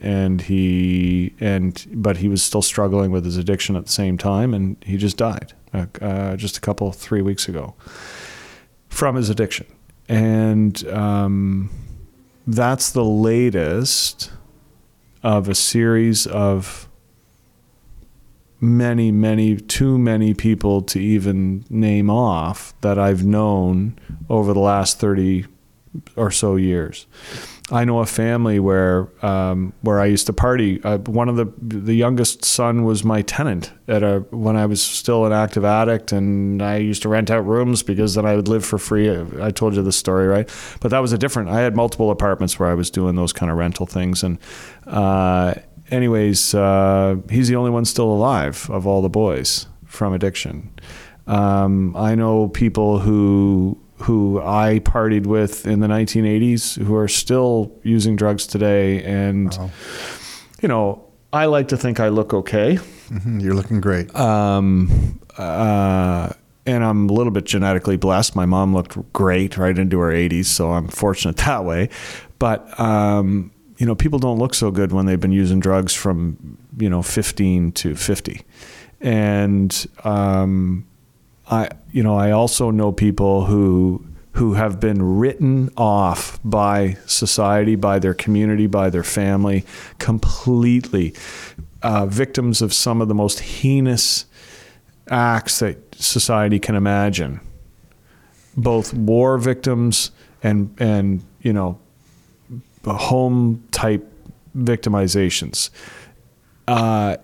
but he was still struggling with his addiction at the same time. And he just died just 3 weeks ago from his addiction. And that's the latest of a series of many, many, too many people to even name off that I've known over the last 30 or so years. I know a family where I used to party. One of the youngest son was my tenant when I was still an active addict, and I used to rent out rooms because then I would live for free. I told you this story, right? But that was I had multiple apartments where I was doing those kind of rental things, and anyways, he's the only one still alive of all the boys from addiction. I know people who I partied with in the 1980s who are still using drugs today. And, I like to think I look okay. Mm-hmm. You're looking great. And I'm a little bit genetically blessed. My mom looked great right into her 80s, so I'm fortunate that way. But, people don't look so good when they've been using drugs from, 15 to 50. And, I also know people who have been written off by society, by their community, by their family, completely victims of some of the most heinous acts that society can imagine. Both war victims and home type victimizations. And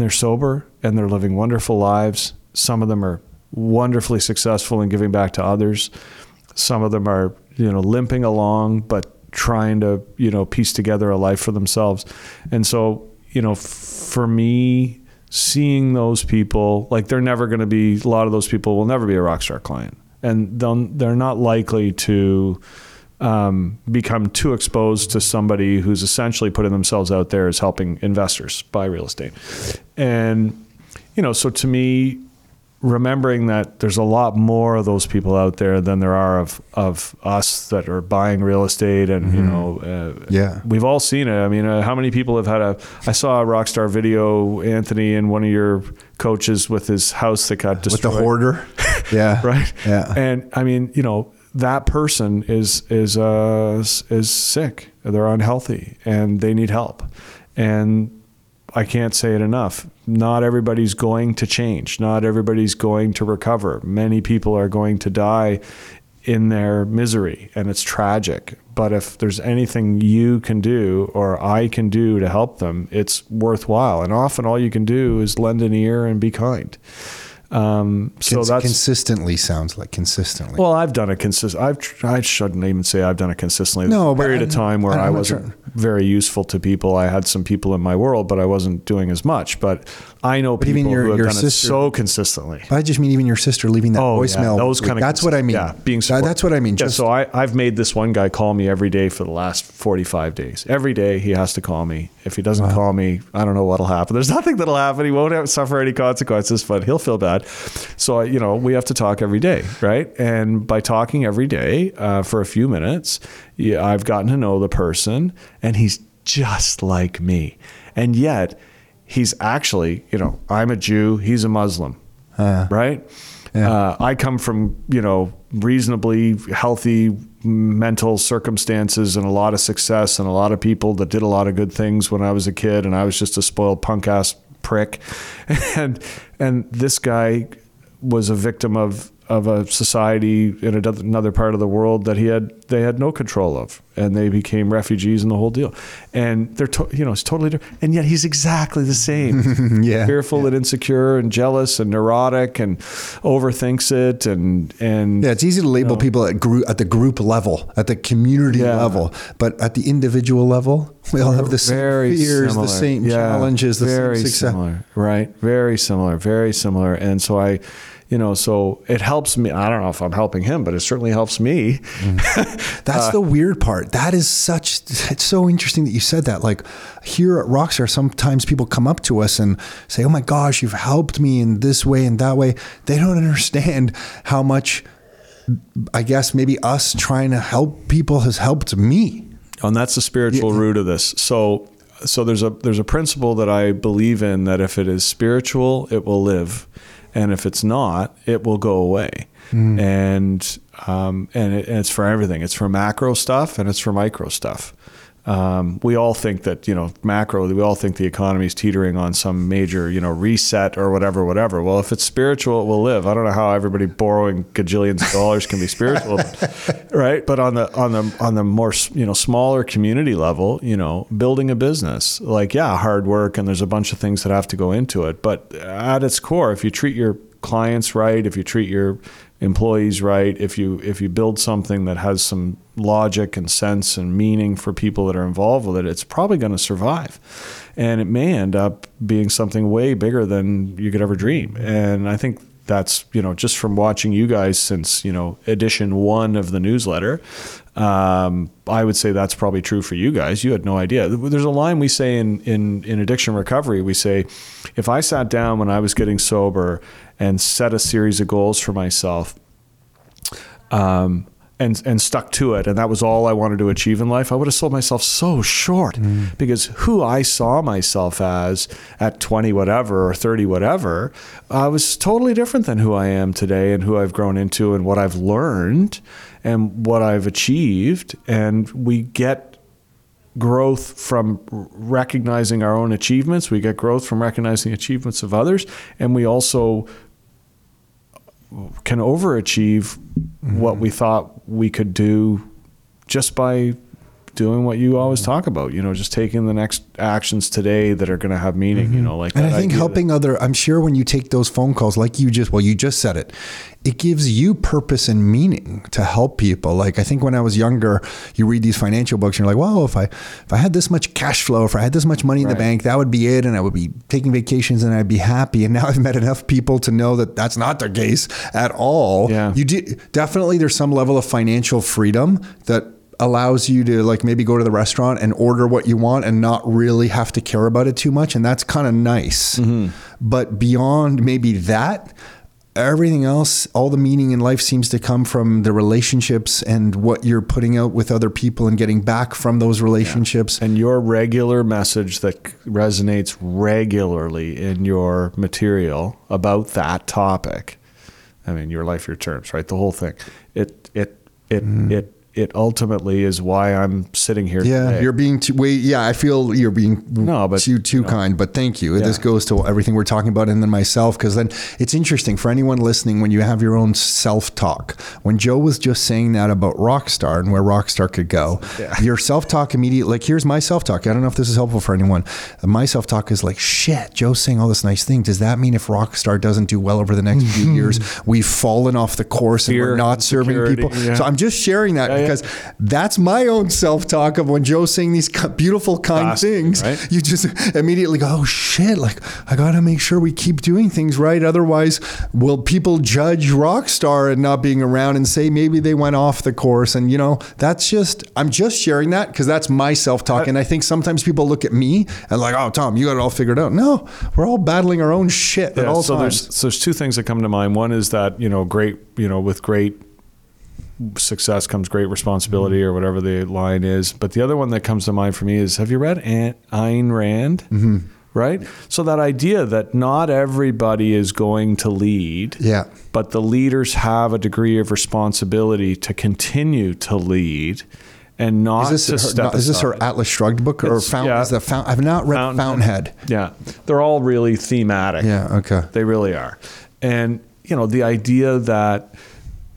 they're sober and they're living wonderful lives. Some of them are wonderfully successful in giving back to others. Some of them are, limping along, but trying to, piece together a life for themselves. And so, for me, seeing those people, like a lot of those people will never be a Rockstar client, and they're not likely to become too exposed to somebody who's essentially putting themselves out there as helping investors buy real estate. And, so to me, remembering that there's a lot more of those people out there than there are of us that are buying real estate, and we've all seen it. I mean, how many people have had I saw a Rockstar video, Anthony, and one of your coaches with his house that got destroyed with the hoarder, yeah, right, yeah. And I mean, that person is sick. They're unhealthy and they need help. And I can't say it enough. Not everybody's going to change. Not everybody's going to recover. Many people are going to die in their misery, and it's tragic. But if there's anything you can do or I can do to help them, it's worthwhile. And often all you can do is lend an ear and be kind. So that's consistently sounds like consistently. Well, I've done it consistently. I shouldn't even say I've done it consistently. No, but period of time where I wasn't very useful to people. I had some people in my world, but I wasn't doing as much. But I know people who have done it so consistently. I just mean even your sister leaving that voicemail. Yeah, those kind of that's what I mean. Yeah, being supportive. That's what I mean. Just so I've made this one guy call me every day for the last 45 days. Every day he has to call me. If he doesn't call me, I don't know what'll happen. There's nothing that'll happen. He won't suffer any consequences, but he'll feel bad. So, you know, we have to talk every day, right? And by talking every day for a few minutes, I've gotten to know the person, and he's just like me. And yet he's actually, you know, I'm a Jew, he's a Muslim, right? Yeah. I come from, you know, reasonably healthy mental circumstances and a lot of success and a lot of people that did a lot of good things when I was a kid, and I was just a spoiled punk ass prick. And this guy was a victim of a society in another part of the world that they had no control of, and they became refugees and the whole deal. And they're, you know, it's totally different. And yet he's exactly the same. Yeah. Fearful and insecure and jealous and neurotic and overthinks it. And yeah, it's easy to label people at the group level, at the community level, but at the individual level, we all have the same fears, similar. The same challenges, the same success. Similar, right? Very similar, very similar. And so so it helps me. I don't know if I'm helping him, but it certainly helps me. That's the weird part. That is it's so interesting that you said that. Like here at Rockstar, sometimes people come up to us and say, oh my gosh, you've helped me in this way and that way. They don't understand how much, I guess, maybe us trying to help people has helped me. And that's the spiritual root of this. So there's a principle that I believe in, that if it is spiritual, it will live. And if it's not, it will go away. Mm. And it's for everything. It's for macro stuff and it's for micro stuff. We all think that, we all think the economy is teetering on some major, reset or whatever. Well, if it's spiritual, it will live. I don't know how everybody borrowing gajillions of dollars can be spiritual, right? But on the more, smaller community level, building a business, hard work. And there's a bunch of things that have to go into it, but at its core, if you treat your clients right, if you treat your employees right, if you build something that has some logic and sense and meaning for people that are involved with it, it's probably going to survive. And it may end up being something way bigger than you could ever dream. And I think that's, just from watching you guys since, edition 1 of the newsletter, I would say that's probably true for you guys. You had no idea. There's a line we say in addiction recovery, we say, if I sat down when I was getting sober and set a series of goals for myself, and stuck to it, and that was all I wanted to achieve in life, I would have sold myself so short, because who I saw myself as at 20 whatever or 30 whatever, I was totally different than who I am today and who I've grown into and what I've learned and what I've achieved. And we get growth from recognizing our own achievements. We get growth from recognizing achievements of others. And we also can overachieve what we thought we could do just by doing what you always talk about, just taking the next actions today that are going to have meaning, And I think helping I'm sure when you take those phone calls, like you just said it, it gives you purpose and meaning to help people. Like I think when I was younger, you read these financial books and you're like, well, if I had this much cash flow, if I had this much money in the bank, that would be it. And I would be taking vacations and I'd be happy. And now I've met enough people to know that that's not their case at all. Yeah. Definitely there's some level of financial freedom that allows you to maybe go to the restaurant and order what you want and not really have to care about it too much. And that's kind of nice. Mm-hmm. But beyond maybe that, everything else, all the meaning in life seems to come from the relationships and what you're putting out with other people and getting back from those relationships. Yeah. And your regular message that resonates regularly in your material about that topic. I mean, your life, your terms, right? The whole thing. It It ultimately is why I'm sitting here today. You're being too, I feel you're being too kind, but thank you. Yeah. This goes to everything we're talking about, and then myself, because then it's interesting for anyone listening when you have your own self-talk. When Joe was just saying that about Rockstar and where Rockstar could go, your self-talk immediately, like here's my self-talk. I don't know if this is helpful for anyone. My self-talk is like, shit, Joe's saying all this nice thing. Does that mean if Rockstar doesn't do well over the next few years, we've fallen off the course and we're not serving people? Yeah. So I'm just sharing that because that's my own self-talk of when Joe's saying these beautiful, kind things, right? You just immediately go, oh shit, like I got to make sure we keep doing things right. Otherwise, will people judge Rockstar and not being around and say, maybe they went off the course? And you know, that's just, I'm just sharing that because that's my self-talk. And I think sometimes people look at me and like, oh, Tom, you got it all figured out. No, we're all battling our own shit at all times. There's two things that come to mind. One is that, with great success comes great responsibility, or whatever the line is. But the other one that comes to mind for me is, have you read Ayn Rand? Mm-hmm. Right? So that idea that not everybody is going to lead, but the leaders have a degree of responsibility to continue to lead. And not to step aside. Is this her Atlas Shrugged book or Fountainhead? Yeah. I've not read Fountainhead. Yeah. They're all really thematic. Yeah, okay. They really are. And, the idea that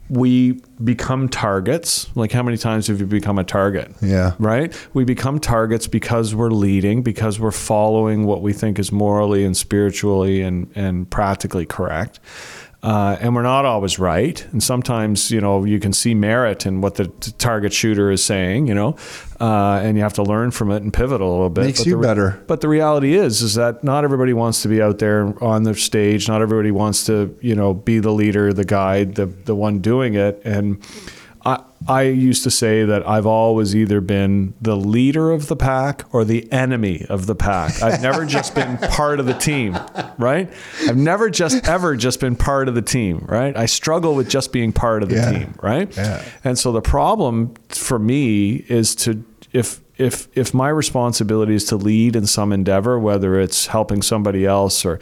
we become targets. Like, how many times have you become a target? Yeah. Right? We become targets because we're leading, because we're following what we think is morally and spiritually and practically correct. And we're not always right. And sometimes, you can see merit in what the target shooter is saying, and you have to learn from it and pivot a little bit. Makes you better. But the reality is that not everybody wants to be out there on the stage. Not everybody wants to, be the leader, the guide, the one doing it. And I used to say that I've always either been the leader of the pack or the enemy of the pack. I've never just been part of the team, right? I've never ever been part of the team, right? I struggle with just being part of the team, right? Yeah. And so the problem for me is to, if my responsibility is to lead in some endeavor, whether it's helping somebody else, or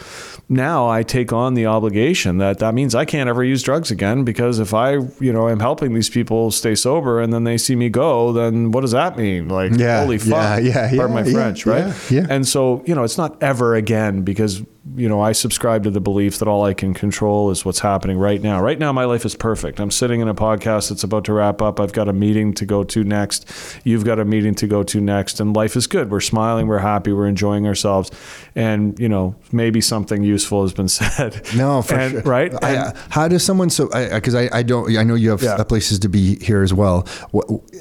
now I take on the obligation that means I can't ever use drugs again, because if I, am helping these people stay sober and then they see me go, then what does that mean? Like, holy fuck, pardon my French, right? Yeah. And so, it's not ever again, because I subscribe to the belief that all I can control is what's happening right now. Right now, my life is perfect. I'm sitting in a podcast that's about to wrap up. I've got a meeting to go to next. You've got a meeting to go to next. And life is good. We're smiling. We're happy. We're enjoying ourselves. And, maybe something useful has been said. No, for sure. Right? How does someone, I know you have places to be here as well.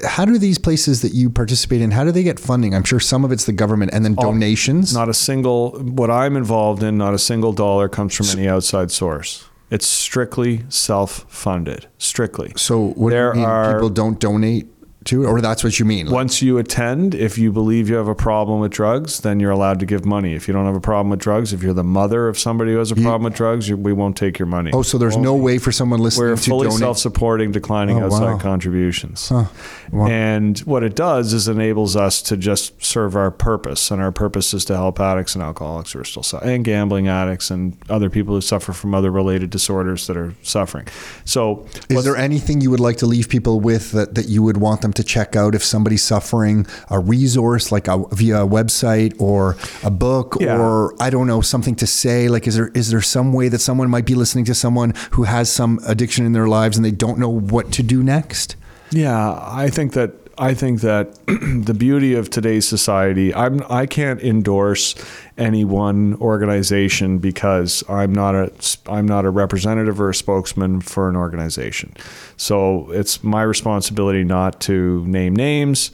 How do these places that you participate in, how do they get funding? I'm sure some of it's the government and then donations. What I'm involved in, not a single dollar comes from any outside source. It's strictly self-funded, strictly. So what do you mean people don't donate to, or that's what you mean? Like, once you attend, if you believe you have a problem with drugs, then you're allowed to give money. If you don't have a problem with drugs, if you're the mother of somebody who has a problem with drugs, we won't take your money. Oh, so there's no way for someone listening to donate? We're fully self-supporting, declining outside contributions. Huh. Wow. And what it does is enables us to just serve our purpose, and our purpose is to help addicts and alcoholics who are still suffering, and gambling addicts and other people who suffer from other related disorders that are suffering. So, is there anything you would like to leave people with that you would want them to check out if somebody's suffering? A resource, like via a website or a book, or I don't know, something to say? Like, is there some way that someone might be listening to someone who has some addiction in their lives and they don't know what to do next? Yeah, I think that the beauty of today's society, I can't endorse any one organization, because I'm not a representative or a spokesman for an organization. So it's my responsibility not to name names.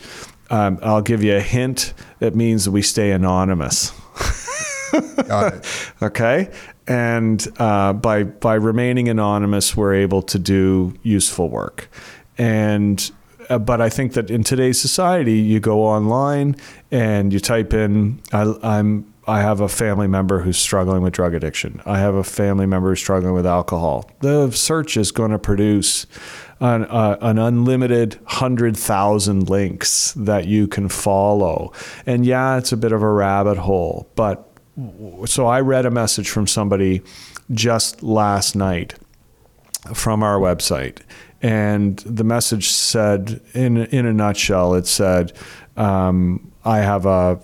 I'll give you a hint. It means that we stay anonymous. Got it. Okay. And by remaining anonymous, we're able to do useful work. And but I think that in today's society, you go online and you type in, I have a family member who's struggling with drug addiction. I have a family member who's struggling with alcohol. The search is going to produce an unlimited 100,000 links that you can follow. And it's a bit of a rabbit hole. But so I read a message from somebody just last night from our website. And the message said, in a nutshell, it said, I have a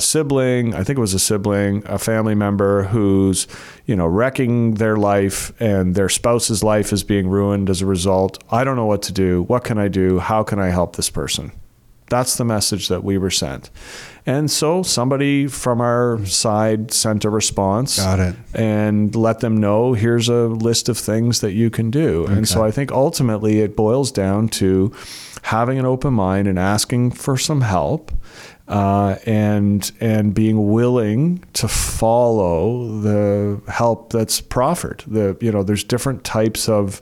sibling, I think it was a sibling, a family member who's, wrecking their life, and their spouse's life is being ruined as a result. I don't know what to do. What can I do? How can I help this person? That's the message that we were sent. And so somebody from our side sent a response. Got it. And let them know, here's a list of things that you can do. Okay. And so I think ultimately it boils down to having an open mind and asking for some help. And being willing to follow the help that's proffered. There's different types of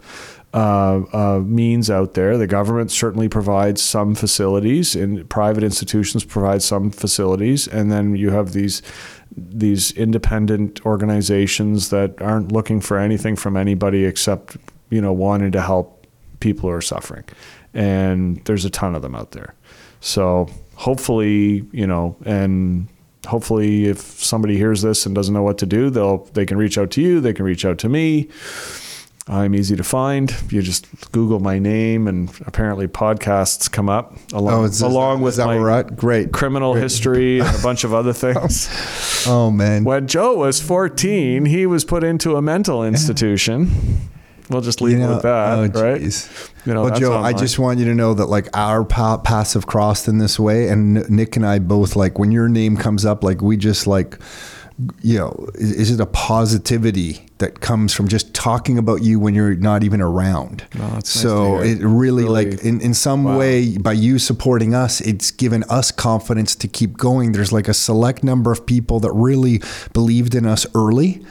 means out there. The government certainly provides some facilities, and private institutions provide some facilities, and then you have these independent organizations that aren't looking for anything from anybody except wanting to help people who are suffering. And there's a ton of them out there. So. Hopefully, and hopefully if somebody hears this and doesn't know what to do, they can reach out to you. They can reach out to me. I'm easy to find. You just Google my name, and apparently podcasts come up along with my criminal history and a bunch of other things. Oh, man. When Joe was 14, he was put into a mental institution. We'll just leave it with that, right? Joe, I just want you to know that our paths have crossed in this way, and Nick and I both, when your name comes up, we just is it a positivity that comes from just talking about you when you're not even around? No, so nice, it really in some way, by you supporting us, it's given us confidence to keep going. There's a select number of people that really believed in us early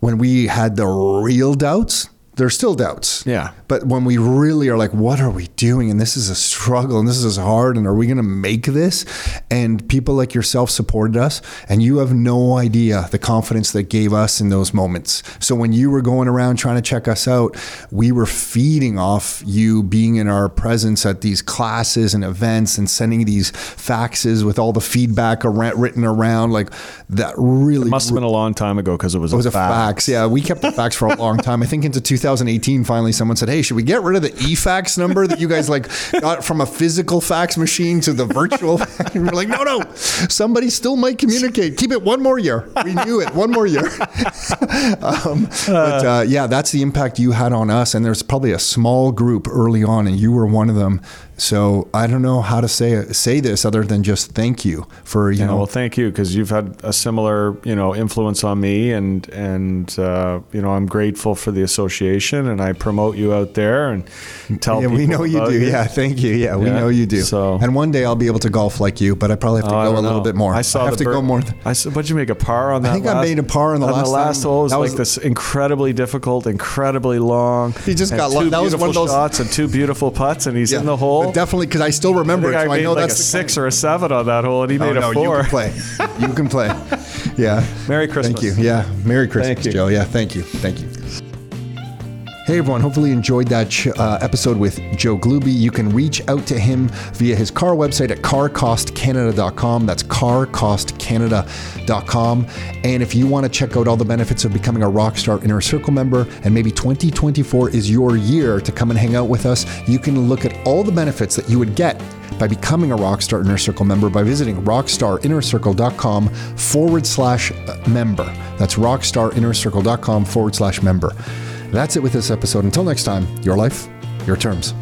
when we had the real doubts. There's still doubts. Yeah. But when we really are what are we doing? And this is a struggle, and this is hard, and are we going to make this? And people like yourself supported us, and you have no idea the confidence that gave us in those moments. So when you were going around trying to check us out, we were feeding off you being in our presence at these classes and events and sending these faxes with all the feedback written around. That really... It must have been a long time ago because it was a fax. Yeah, we kept the fax for a long time. I think into 2018, finally someone said, hey, should we get rid of the e-fax number that you guys got from a physical fax machine to the virtual? And we're no, somebody still might communicate. Keep it one more year. Renew it one more year. But that's the impact you had on us. And there's probably a small group early on, and you were one of them. So I don't know how to say this other than just thank you for, Well, thank you, because you've had a similar, influence on me, and I'm grateful for the association, and I promote you out there and tell people. Yeah, we know you do. Yeah, thank you. Yeah, we know you do. So. And one day I'll be able to golf like you, but I probably have to go a little bit more. But you make a par on that? I think I made a par on the last hole. It was this incredibly difficult, incredibly long. He just got lucky. That was one of those shots and two beautiful putts, and he's in the hole. But definitely, because I still remember it. So I know that's a 6 or a 7 on that hole, and he made a 4. You can play. Yeah. Merry Christmas. Thank you. Yeah. Merry Christmas, Joe. Yeah. Thank you. Thank you. Hey everyone, hopefully you enjoyed that episode with Joe Glube. You can reach out to him via his car website at carcostcanada.com. That's carcostcanada.com. And if you want to check out all the benefits of becoming a Rockstar Inner Circle member, and maybe 2024 is your year to come and hang out with us, you can look at all the benefits that you would get by becoming a Rockstar Inner Circle member by visiting rockstarinnercircle.com/member. That's rockstarinnercircle.com/member. That's it with this episode. Until next time, your life, your terms.